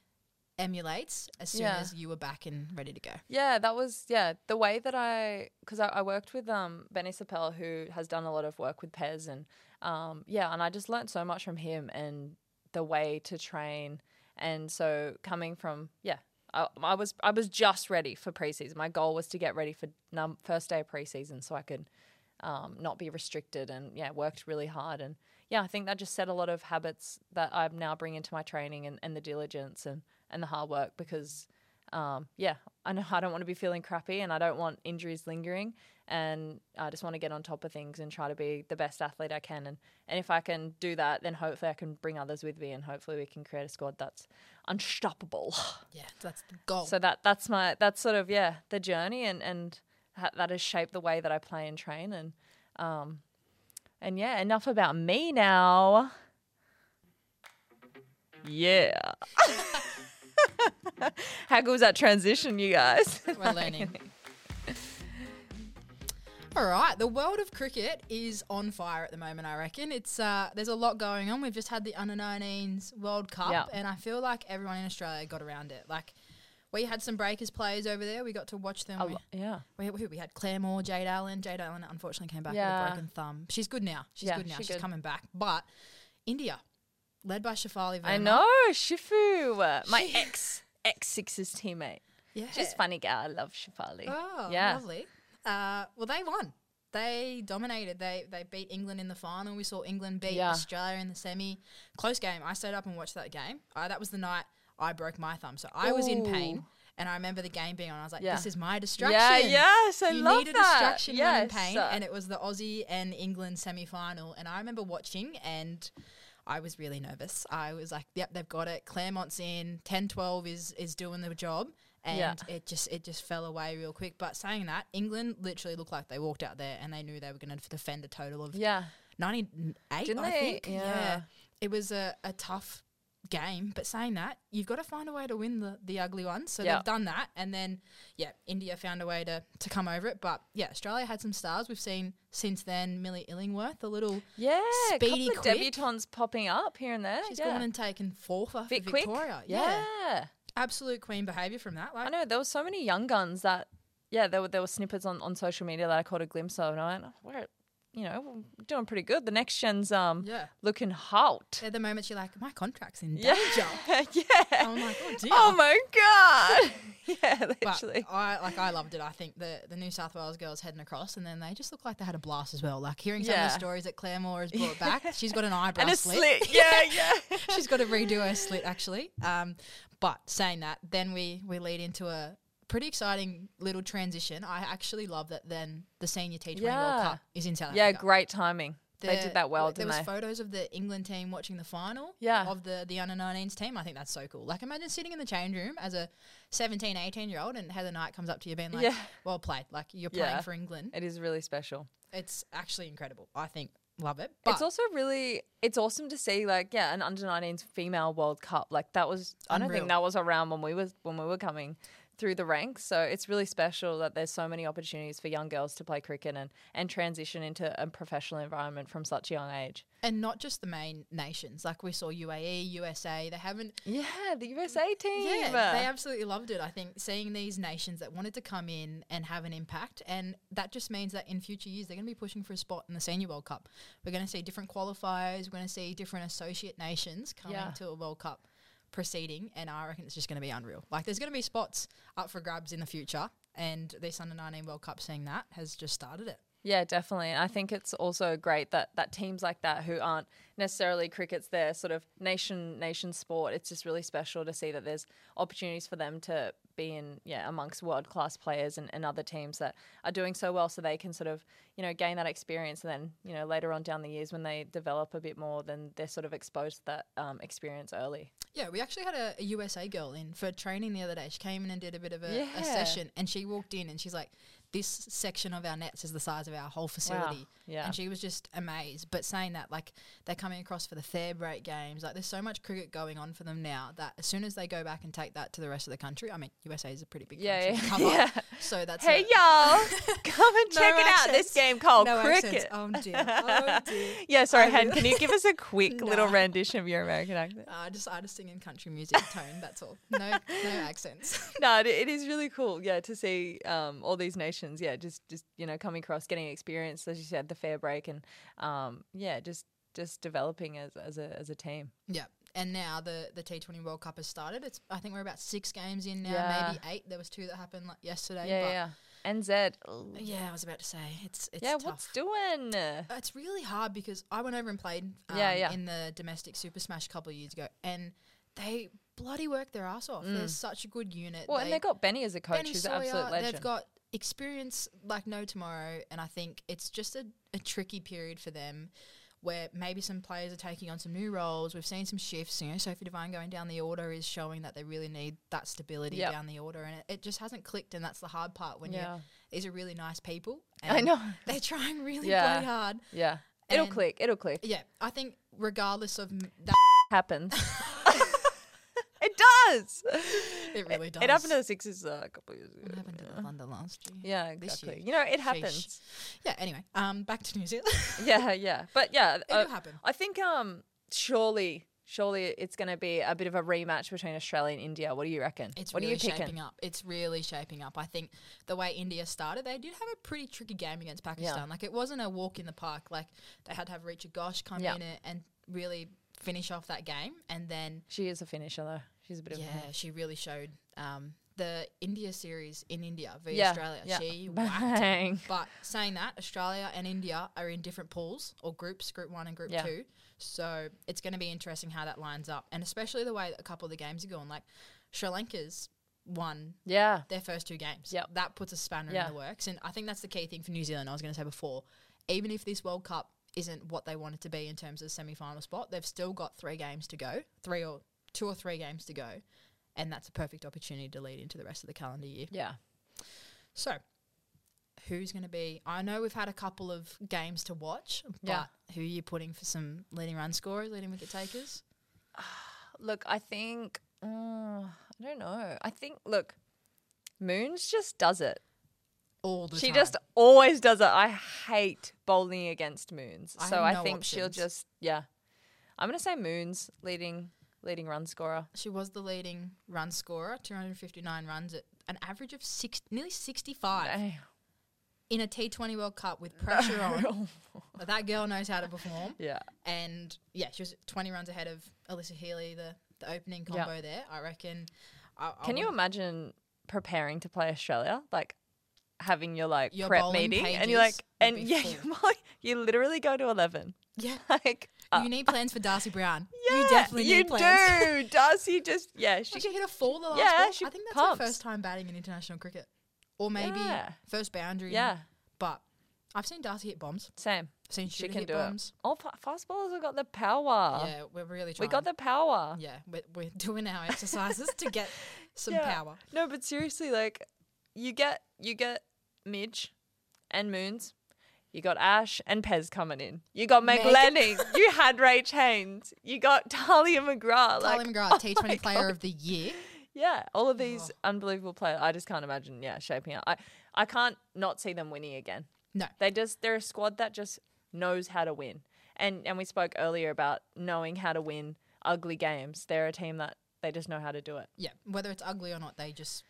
emulates as soon as you were back and ready to go. Yeah, that was, the way that I worked with Benny Sapel, who has done a lot of work with Pez and I just learned so much from him and the way to train. And so coming from, I was just ready for preseason. My goal was to get ready for first day of preseason so I could not be restricted and, worked really hard. And, I think that just set a lot of habits that I now bring into my training and the diligence and the hard work because, I know I don't want to be feeling crappy and I don't want injuries lingering. And I just want to get on top of things and try to be the best athlete I can. And if I can do that, then hopefully I can bring others with me and hopefully we can create a squad that's unstoppable. Yeah, that's the goal. So that's the journey and that has shaped the way that I play and train. And enough about me now. Yeah. How good was that transition, you guys? We're learning. All right, the world of cricket is on fire at the moment, I reckon. It's there's a lot going on. We've just had the Under-19s World Cup, and I feel like everyone in Australia got around it. Like, we had some Breakers players over there. We got to watch them. We had Claire Moore, Jade Allen. Jade Allen, unfortunately, came back with a broken thumb. She's good now. She's coming back. But India, led by Shafali Verma. I know, Shifu, my ex-Sixers teammate. Yeah. She's a funny gal. I love Shafali. Oh, lovely. Well, they won. They dominated. They beat England in the final. We saw England beat Australia in the semi. Close game. I stayed up and watched that game. That was the night I broke my thumb. So I was in pain, and I remember the game being on. I was like, this is my distraction. Yeah, yes, I love that. You need a distraction when in pain, and it was the Aussie and England semi-final. And I remember watching, and I was really nervous. I was like, yep, they've got it. Claremont's in. 10-12 is doing the job. And it just fell away real quick. But saying that, England literally looked like they walked out there and they knew they were going to defend a total of 98, didn't I think. Yeah. It was a tough game. But saying that, you've got to find a way to win the ugly ones. So they've done that. And then, India found a way to come over it. But, Australia had some stars. We've seen since then Millie Illingworth, a little speedy quick. Debutantes popping up here and there. She's gone and taken fourth for Victoria. Quick. Yeah. Absolute queen behaviour from that. Like, I know, there were so many young guns that, there were snippets on social media that I caught a glimpse of. And I went, we're doing pretty good. The next gen's looking hot. At the moment, you're like, my contract's in danger. Yeah. And I'm like, oh, dear. Oh, my God. Literally. But I loved it. I think the New South Wales girls heading across, and then they just looked like they had a blast as well. Like, hearing some of the stories that Claire Moore has brought back. She's got an eyebrow and slit. Yeah. She's got to redo her slit, actually. But saying that, then we lead into a pretty exciting little transition. I actually love that then the senior T20 World Cup is in South Africa. Yeah, great timing. They did that well, didn't they? There was photos of the England team watching the final of the Under-19s team. I think that's so cool. Like, imagine sitting in the change room as a 17, 18-year-old and Heather Knight comes up to you being like, well played. Like, you're playing for England. It is really special. It's actually incredible, I think. Love it. But it's also it's awesome to see an Under-19s female World Cup. Like, that was unreal. I don't think that was around when we were coming through the ranks. So it's really special that there's so many opportunities for young girls to play cricket and transition into a professional environment from such a young age. And not just the main nations. Like, we saw UAE, USA. They haven't... Yeah, the USA team. Yeah, they absolutely loved it, I think, seeing these nations that wanted to come in and have an impact. And that just means that in future years, they're going to be pushing for a spot in the Senior World Cup. We're going to see different qualifiers. We're going to see different associate nations coming to a World Cup proceeding, and I reckon it's just going to be unreal. Like, there's going to be spots up for grabs in the future, and this Under-19 World Cup, seeing that, has just started it. Yeah, definitely. And I think it's also great that teams like that who aren't necessarily cricket's their sort of nation sport, it's just really special to see that there's opportunities for them to be in amongst world-class players and other teams that are doing so well, so they can sort of gain that experience, and then later on down the years when they develop a bit more, then they're sort of exposed to that experience early. Yeah, we actually had a USA girl in for training the other day. She came in and did a bit of a session, and she walked in and she's like, this section of our nets is the size of our whole facility. Wow. Yeah. And she was just amazed. But saying that, like, they're coming across for the fair break games. Like, there's so much cricket going on for them now that as soon as they go back and take that to the rest of the country, I mean, USA is a pretty big country. Yeah. So that's hey, y'all, come and check it out, this game called cricket. Oh, dear. Yeah, sorry, Han, can you give us a quick little rendition of your American accent? Just singing country music tone, that's all. No accents. No, it is really cool, yeah, to see all these nations, yeah, just you know, coming across, getting experience, as you said, the fair break, and just developing as a team. Yeah. And now the T20 World Cup has started. I think we're about 6 games in now, maybe 8. There was 2 that happened like yesterday. Yeah. NZ. Ooh. Yeah, I was about to say it's tough. Yeah, what's doing? It's really hard because I went over and played in the domestic Super Smash a couple of years ago, and they bloody work their ass off. They're such a good unit. Well, and they've got Benny as a coach, Benny who's Sawyer, an absolute legend. They've got experience like no tomorrow, and I think it's just a tricky period for them, where maybe some players are taking on some new roles. We've seen some shifts. You know, Sophie Devine going down the order is showing that they really need that stability down the order. And it just hasn't clicked, and that's the hard part when these are really nice people. And I know. They're trying really bloody hard. Yeah. And It'll click. Yeah. I think regardless of that happens. It does. It really does. It happened to the Sixers a couple of years ago. It happened to the Thunder last year. Yeah, exactly. You know, it happens. Yeah, anyway, back to New Zealand. Yeah. But, yeah. It will happen. I think surely it's going to be a bit of a rematch between Australia and India. What do you reckon? It's really shaping up. I think the way India started, they did have a pretty tricky game against Pakistan. Yeah. Like, it wasn't a walk in the park. Like, they had to have Richa Ghosh come in and really finish off that game. And then she is a finisher, though. She's a bit of a... Yeah, she really showed the India series in India versus Australia. Yeah. She whacked. But saying that, Australia and India are in different pools or groups, Group 1 and Group 2. So it's going to be interesting how that lines up. And especially the way that a couple of the games are going. Like Sri Lanka's won their first 2 games. Yep. That puts a spanner in the works. And I think that's the key thing for New Zealand. I was going to say before, even if this World Cup isn't what they want it to be in terms of semi-final spot, they've still got 3 games to go, 2 or 3 games to go, and that's a perfect opportunity to lead into the rest of the calendar year. Yeah. So, who's going to be – I know we've had a couple of games to watch, but who are you putting for some leading run scorers, leading wicket takers? Look, I think I don't know. I think, look, Moons just does it. She just always does it. I hate bowling against Moons. She'll just I'm gonna say Moons leading run scorer. She was the leading run scorer, 259 runs at an average of nearly 65 in a T20 World Cup with pressure on. But that girl knows how to perform. Yeah. And she was 20 runs ahead of Alyssa Healy, the opening combo there. I reckon Can you imagine preparing to play Australia? Like having your your prep meeting and you're like, and you literally go to 11. Yeah. Like you need plans for Darcy Brown. Yeah, you definitely need plans. You do. Darcy just, she hit a four the last ball. I think that's her first time batting in international cricket. Or maybe first boundary. Yeah. But I've seen Darcy hit bombs. Same. I've seen she can hit bombs. It. All fast ballers have got the power. Yeah, we're really trying. We got the power. Yeah, we're doing our exercises to get some power. No, but seriously, like, you get Midge and Moons. You got Ash and Pez coming in. You got Meg Lanning. You had Ray Chains. You got Talia McGrath. T20 Player of the Year. Yeah, all of these unbelievable players. I just can't imagine, shaping up. I can't not see them winning again. No. They're a squad that just knows how to win. And we spoke earlier about knowing how to win ugly games. They're a team that they just know how to do it. Yeah, whether it's ugly or not, they just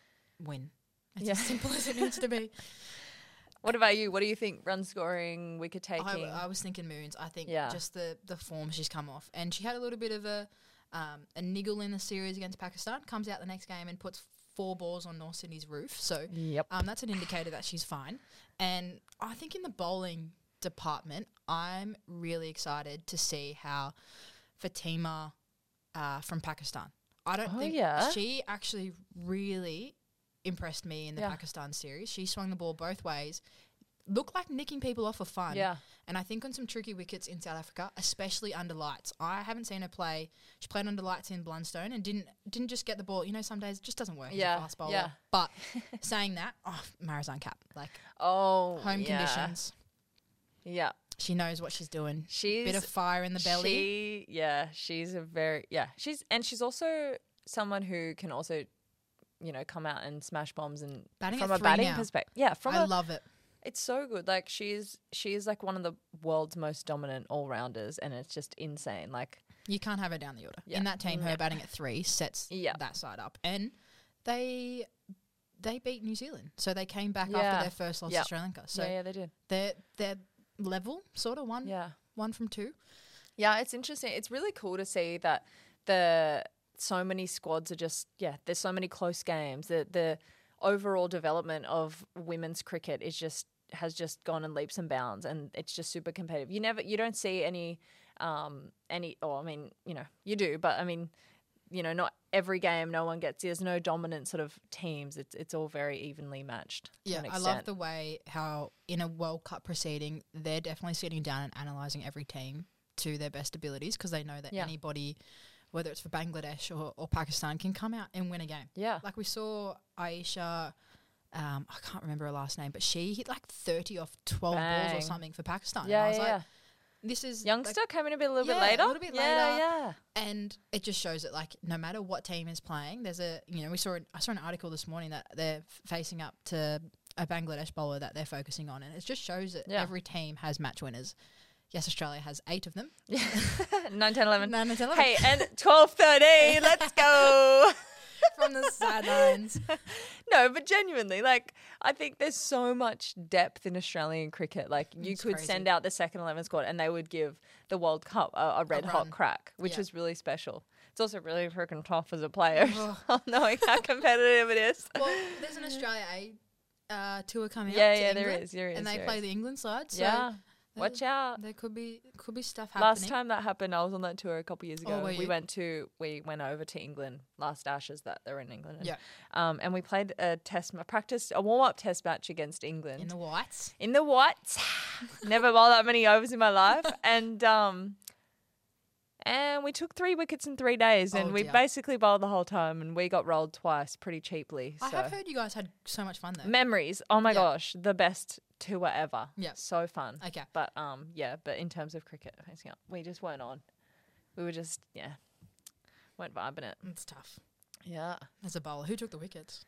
win. It's as simple as it needs to be. What about you? What do you think? Run scoring, wicket taking? I was thinking Moons. I think just the form she's come off. And she had a little bit of a niggle in the series against Pakistan. Comes out the next game and puts 4 balls on North Sydney's roof. So that's an indicator that she's fine. And I think in the bowling department, I'm really excited to see how Fatima from Pakistan. I don't think she actually really impressed me in the Pakistan series. She swung the ball both ways, look like nicking people off for fun. Yeah. And I think on some tricky wickets in South Africa, especially under lights. I haven't seen her play. She played under lights in Blundstone and didn't just get the ball. You know, some days it just doesn't work as a fast bowler. Yeah. But saying that, Marizanne Capp. Like, home conditions. Yeah. She knows what she's doing. She's bit of fire in the belly. She's also someone who can also, you know, come out and smash bombs and batting from a batting perspective. Yeah, love it. It's so good. Like she is like one of the world's most dominant all rounders, and it's just insane. Like you can't have her down the order in that team. Her batting at three sets that side up, and they beat New Zealand, so they came back after their first loss to Sri Lanka. So they did. They're level, sort of one from two. Yeah, it's interesting. It's really cool to see that so many squads are just there's so many close games. The overall development of women's cricket has just gone in leaps and bounds, and it's just super competitive. You don't see you do, but I mean, you know, not every game, no one gets. There's no dominant sort of teams. It's all very evenly matched. Yeah, I love the way how in a World Cup proceeding, they're definitely sitting down and analysing every team to their best abilities, because they know that anybody, whether it's for Bangladesh or Pakistan, can come out and win a game. Yeah, like we saw Aisha. I can't remember her last name, but she hit like 30 off 12 balls or something for Pakistan. Yeah, and I was like, this is youngster like, coming a little bit later. Yeah, and it just shows that like no matter what team is playing, there's a I saw an article this morning that they're facing up to a Bangladesh bowler that they're focusing on, and it just shows that every team has match winners. Yes, Australia has 8 of them. 9, 10, 11. 9, 10, 11. Hey, and 12, 13, let's go. From the sidelines. No, but genuinely, like, I think there's so much depth in Australian cricket. Like, you could send out the second 11 squad and they would give the World Cup a red-hot crack, which is really special. It's also really freaking tough as a player, knowing how competitive it is. Well, there's an Australia A tour coming up to England. There is. And they play the England side, so... Yeah. Watch out. There could be stuff happening. Last time that happened, I was on that tour a couple of years ago. We went over to England last Ashes that they're in England. And, and we played a warm-up test match against England. In the whites. Never bowled that many overs in my life. And we took 3 wickets in 3 days, and we basically bowled the whole time, and we got rolled twice pretty cheaply. I have heard you guys had so much fun there. Memories. Oh my gosh, the best tour ever. Yeah, so fun. Okay, but but in terms of cricket, we just weren't on. We were just weren't vibing it. It's tough. Yeah, as a bowler, who took the wickets?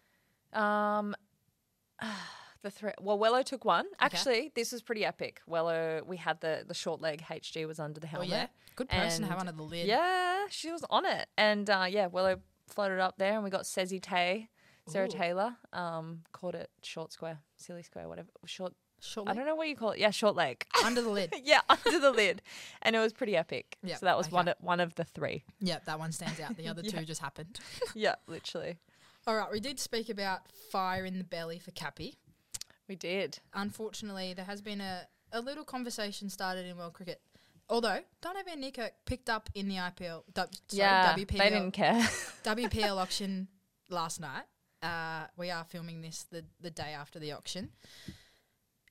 Willow took 1. Actually, this was pretty epic. Willow, we had the short leg. HG was under the helmet. Oh, yeah. Good person to have under the lid. Yeah, she was on it. And, Willow floated up there and we got Sarah Taylor, caught it short square, silly square, whatever. Short leg? I don't know what you call it. Yeah, short leg. Under the lid. Yeah, under the lid. And it was pretty epic. Yep, so that was one of the 3. Yeah, that one stands out. The other 2 just happened. Yeah, literally. All right, we did speak about fire in the belly for Cappy. We did. Unfortunately, there has been a little conversation started in world cricket. Although, Dane van Niekerk picked up in the WPL. They didn't care. WPL auction last night. We are filming this the day after the auction.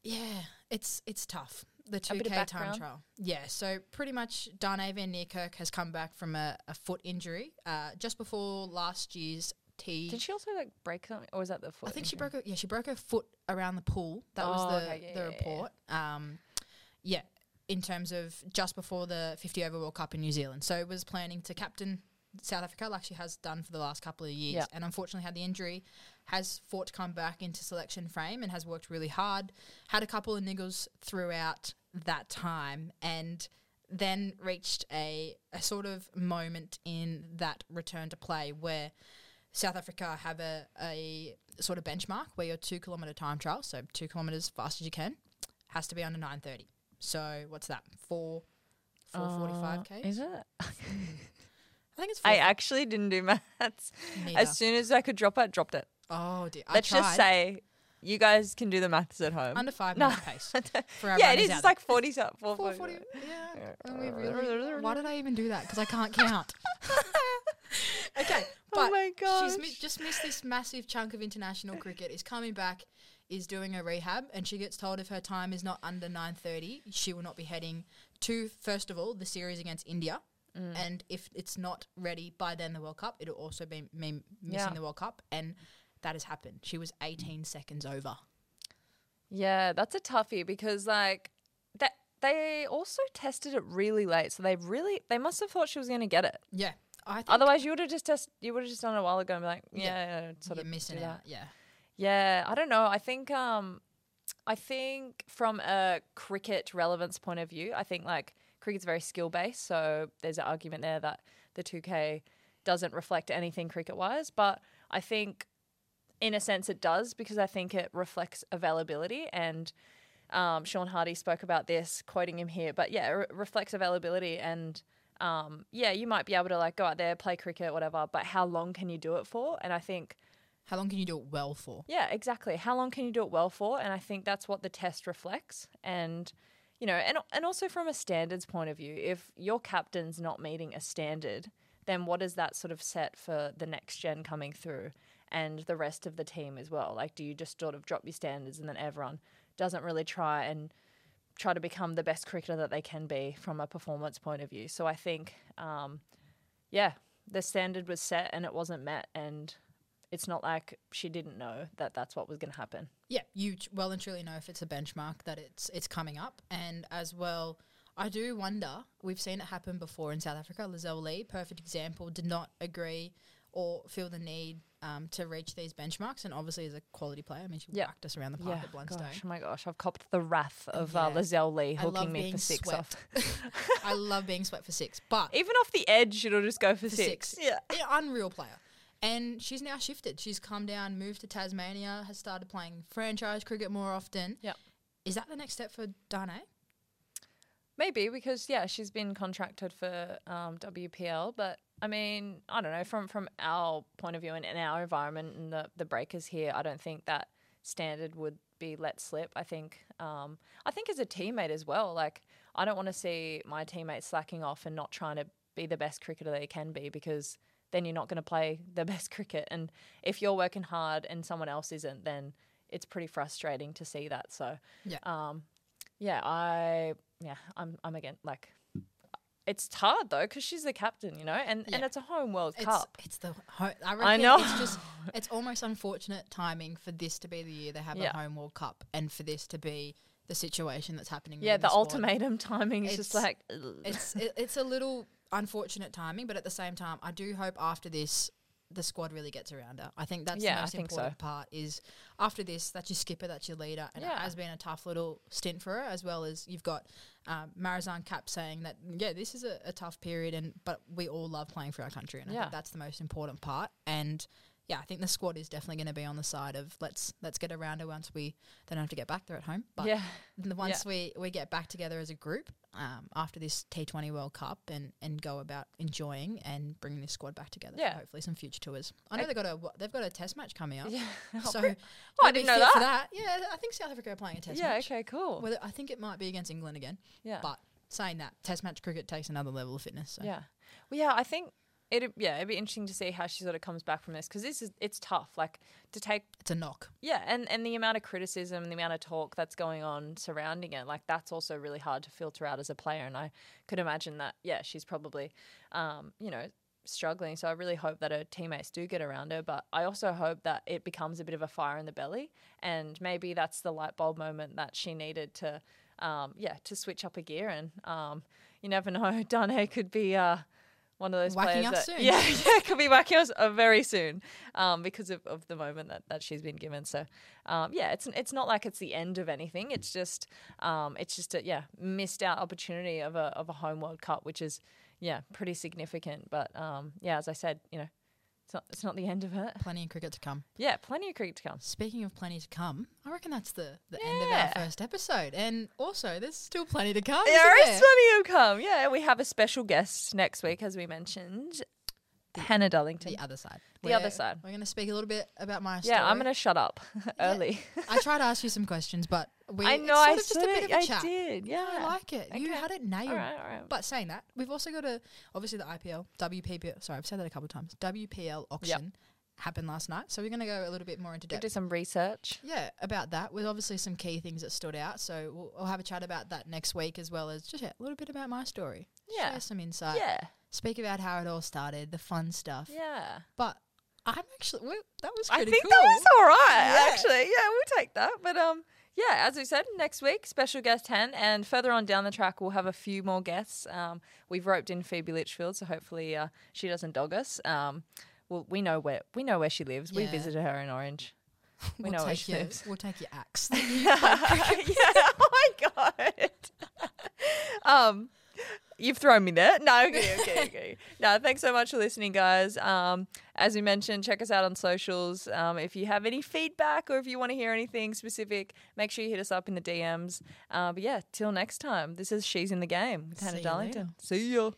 Yeah, it's tough. The 2K time trial. Yeah, so pretty much Dane van Niekerk has come back from a foot injury just before last year's Tea. Did she also like break something, or was that the foot? I think she broke her foot around the pool. That was the report. Yeah. In terms of just before the 50-over World Cup in New Zealand. So was planning to captain South Africa like she has done for the last couple of years, and unfortunately had the injury, has fought to come back into selection frame and has worked really hard, had a couple of niggles throughout that time, and then reached a sort of moment in that return to play where South Africa have a sort of benchmark where your 2-kilometre time trial, so 2 kilometres fast as you can, has to be under 9:30. So what's that? 4:45 Ks? Is it? I think it's 4. I actually didn't do maths. Neither. As soon as I could drop it, dropped it. Oh dear. Let's just say you guys can do the maths at home. Under 5 minute pace. For our it is. It's like 40. Yeah. Why did I even do that? Because I can't count. Okay, but she's just missed this massive chunk of international cricket. Is coming back is doing a rehab, and she gets told if her time is not under 9:30, she will not be heading to, first of all, the series against India. Mm. And if it's not ready by then, the World Cup, it'll also be missing the World Cup. And that has happened. She was 18 seconds over. Yeah, that's a toughie because, like, that they also tested it really late. So they must have thought she was going to get it. Yeah. Otherwise, you would have just done it a while ago and be like, sort of missing out. Yeah. Yeah, I don't know. I think from a cricket relevance point of view, I think, like, cricket's very skill-based, so there's an argument there that the 2K doesn't reflect anything cricket-wise. But I think, in a sense, it does because I think it reflects availability. And Sean Hardy spoke about this, quoting him here. But, yeah, it reflects availability and, you might be able to, like, go out there, play cricket, whatever, but how long can you do it for? And I think... How long can you do it well for? Yeah, exactly. How long can you do it well for? And I think that's what the test reflects. And, you know, and also from a standards point of view, if your captain's not meeting a standard, then what is that sort of set for the next gen coming through and the rest of the team as well? Like, do you just sort of drop your standards and then everyone doesn't really try to become the best cricketer that they can be from a performance point of view? So I think, the standard was set and it wasn't met, and it's not like she didn't know that that's what was going to happen. Yeah, you well and truly know if it's a benchmark that it's coming up. And as well, I do wonder, we've seen it happen before in South Africa. Lizelle Lee, perfect example, did not agree or feel the need to reach these benchmarks. And obviously as a quality player, I mean, she whacked us around the park at Blundstone. Gosh, oh my gosh, I've copped the wrath of Lizelle Lee hooking me for six swept. Off. I love being swept for six. But even off the edge, it'll just go for six. Yeah. Unreal player. And she's now shifted. She's come down, moved to Tasmania, has started playing franchise cricket more often. Yep. Is that the next step for Dane? Maybe because, she's been contracted for WPL. But, I mean, I don't know, from our point of view and in our environment and the breakers here, I don't think that standard would be let slip. I think as a teammate as well, like, I don't want to see my teammates slacking off and not trying to be the best cricketer they can be because – then you're not going to play the best cricket. And if you're working hard and someone else isn't, then it's pretty frustrating to see that. So, I'm again, like, it's hard though because she's the captain, you know, and it's a home World Cup. It's the I know. It's just it's almost unfortunate timing for this to be the year they have a home World Cup and for this to be the situation that's happening. Yeah, the ultimatum timing is just like it's a little. Unfortunate timing, but at the same time, I do hope after this the squad really gets around her. I think that's the most important part is after this, that's your skipper, that's your leader. And it has been a tough little stint for her, as well as you've got Marizanne Capp saying that, this is a tough period, but we all love playing for our country. And I think that's the most important part. And, I think the squad is definitely going to be on the side of let's get around her once they don't have to get back, they're at home. But once we get back together as a group after this T20 World Cup and go about enjoying and bringing this squad back together. Yeah. Hopefully some future tours. I know they've got a test match coming up. Yeah. So I didn't know that. For that. Yeah, I think South Africa are playing a test match. Yeah, okay, cool. Well, I think it might be against England again. Yeah. But saying that, test match cricket takes another level of fitness. So. Yeah. Well, I think... It'd be interesting to see how she sort of comes back from this because it's tough, like, to take... It's a knock. Yeah, and the amount of criticism, the amount of talk that's going on surrounding it, like, that's also really hard to filter out as a player, and I could imagine that, she's probably, struggling, so I really hope that her teammates do get around her, but I also hope that it becomes a bit of a fire in the belly, and maybe that's the light bulb moment that she needed to switch up a gear, and you never know, Dane could be... one of those whacking players that, soon. Yeah, could be whacking us very soon because of the moment that she's been given. So, it's not like it's the end of anything. It's just a missed out opportunity of a home World Cup, which is pretty significant. But as I said, it's not the end of it. Plenty of cricket to come. Yeah, plenty of cricket to come. Speaking of plenty to come, I reckon that's the end of our first episode. And also, there's still plenty to come. There is plenty to come. Yeah, we have a special guest next week, as we mentioned, Hannah Darlington. The other side. We're going to speak a little bit about my story. Yeah, I'm going to shut up early. I tried to ask you some questions, but I did. Yeah, I like it. Okay. You had it nailed. All right. But saying that, we've also got obviously the IPL, WPL. Sorry, I've said that a couple of times. WPL auction happened last night. So we're going to go a little bit more into depth. We'll do some research. Yeah, about that. With obviously some key things that stood out. So we'll have a chat about that next week, as well as just a little bit about my story. Yeah. Share some insight. Yeah. Speak about how it all started, the fun stuff. Yeah. But I'm actually that was pretty cool. I think that was all right, actually. Yeah, we'll take that. But yeah, as we said, next week, special guest Hen, and further on down the track, we'll have a few more guests. We've roped in Phoebe Litchfield, so hopefully she doesn't dog us. Well, we know where she lives. Yeah. We visited her in Orange. We know where she lives. We'll take your axe. Oh my god. You've thrown me there. No, okay. No, thanks so much for listening, guys. As we mentioned, check us out on socials. If you have any feedback or if you want to hear anything specific, make sure you hit us up in the DMs. But yeah, till next time. This is She's in the Game with Hannah Darlington. See ya.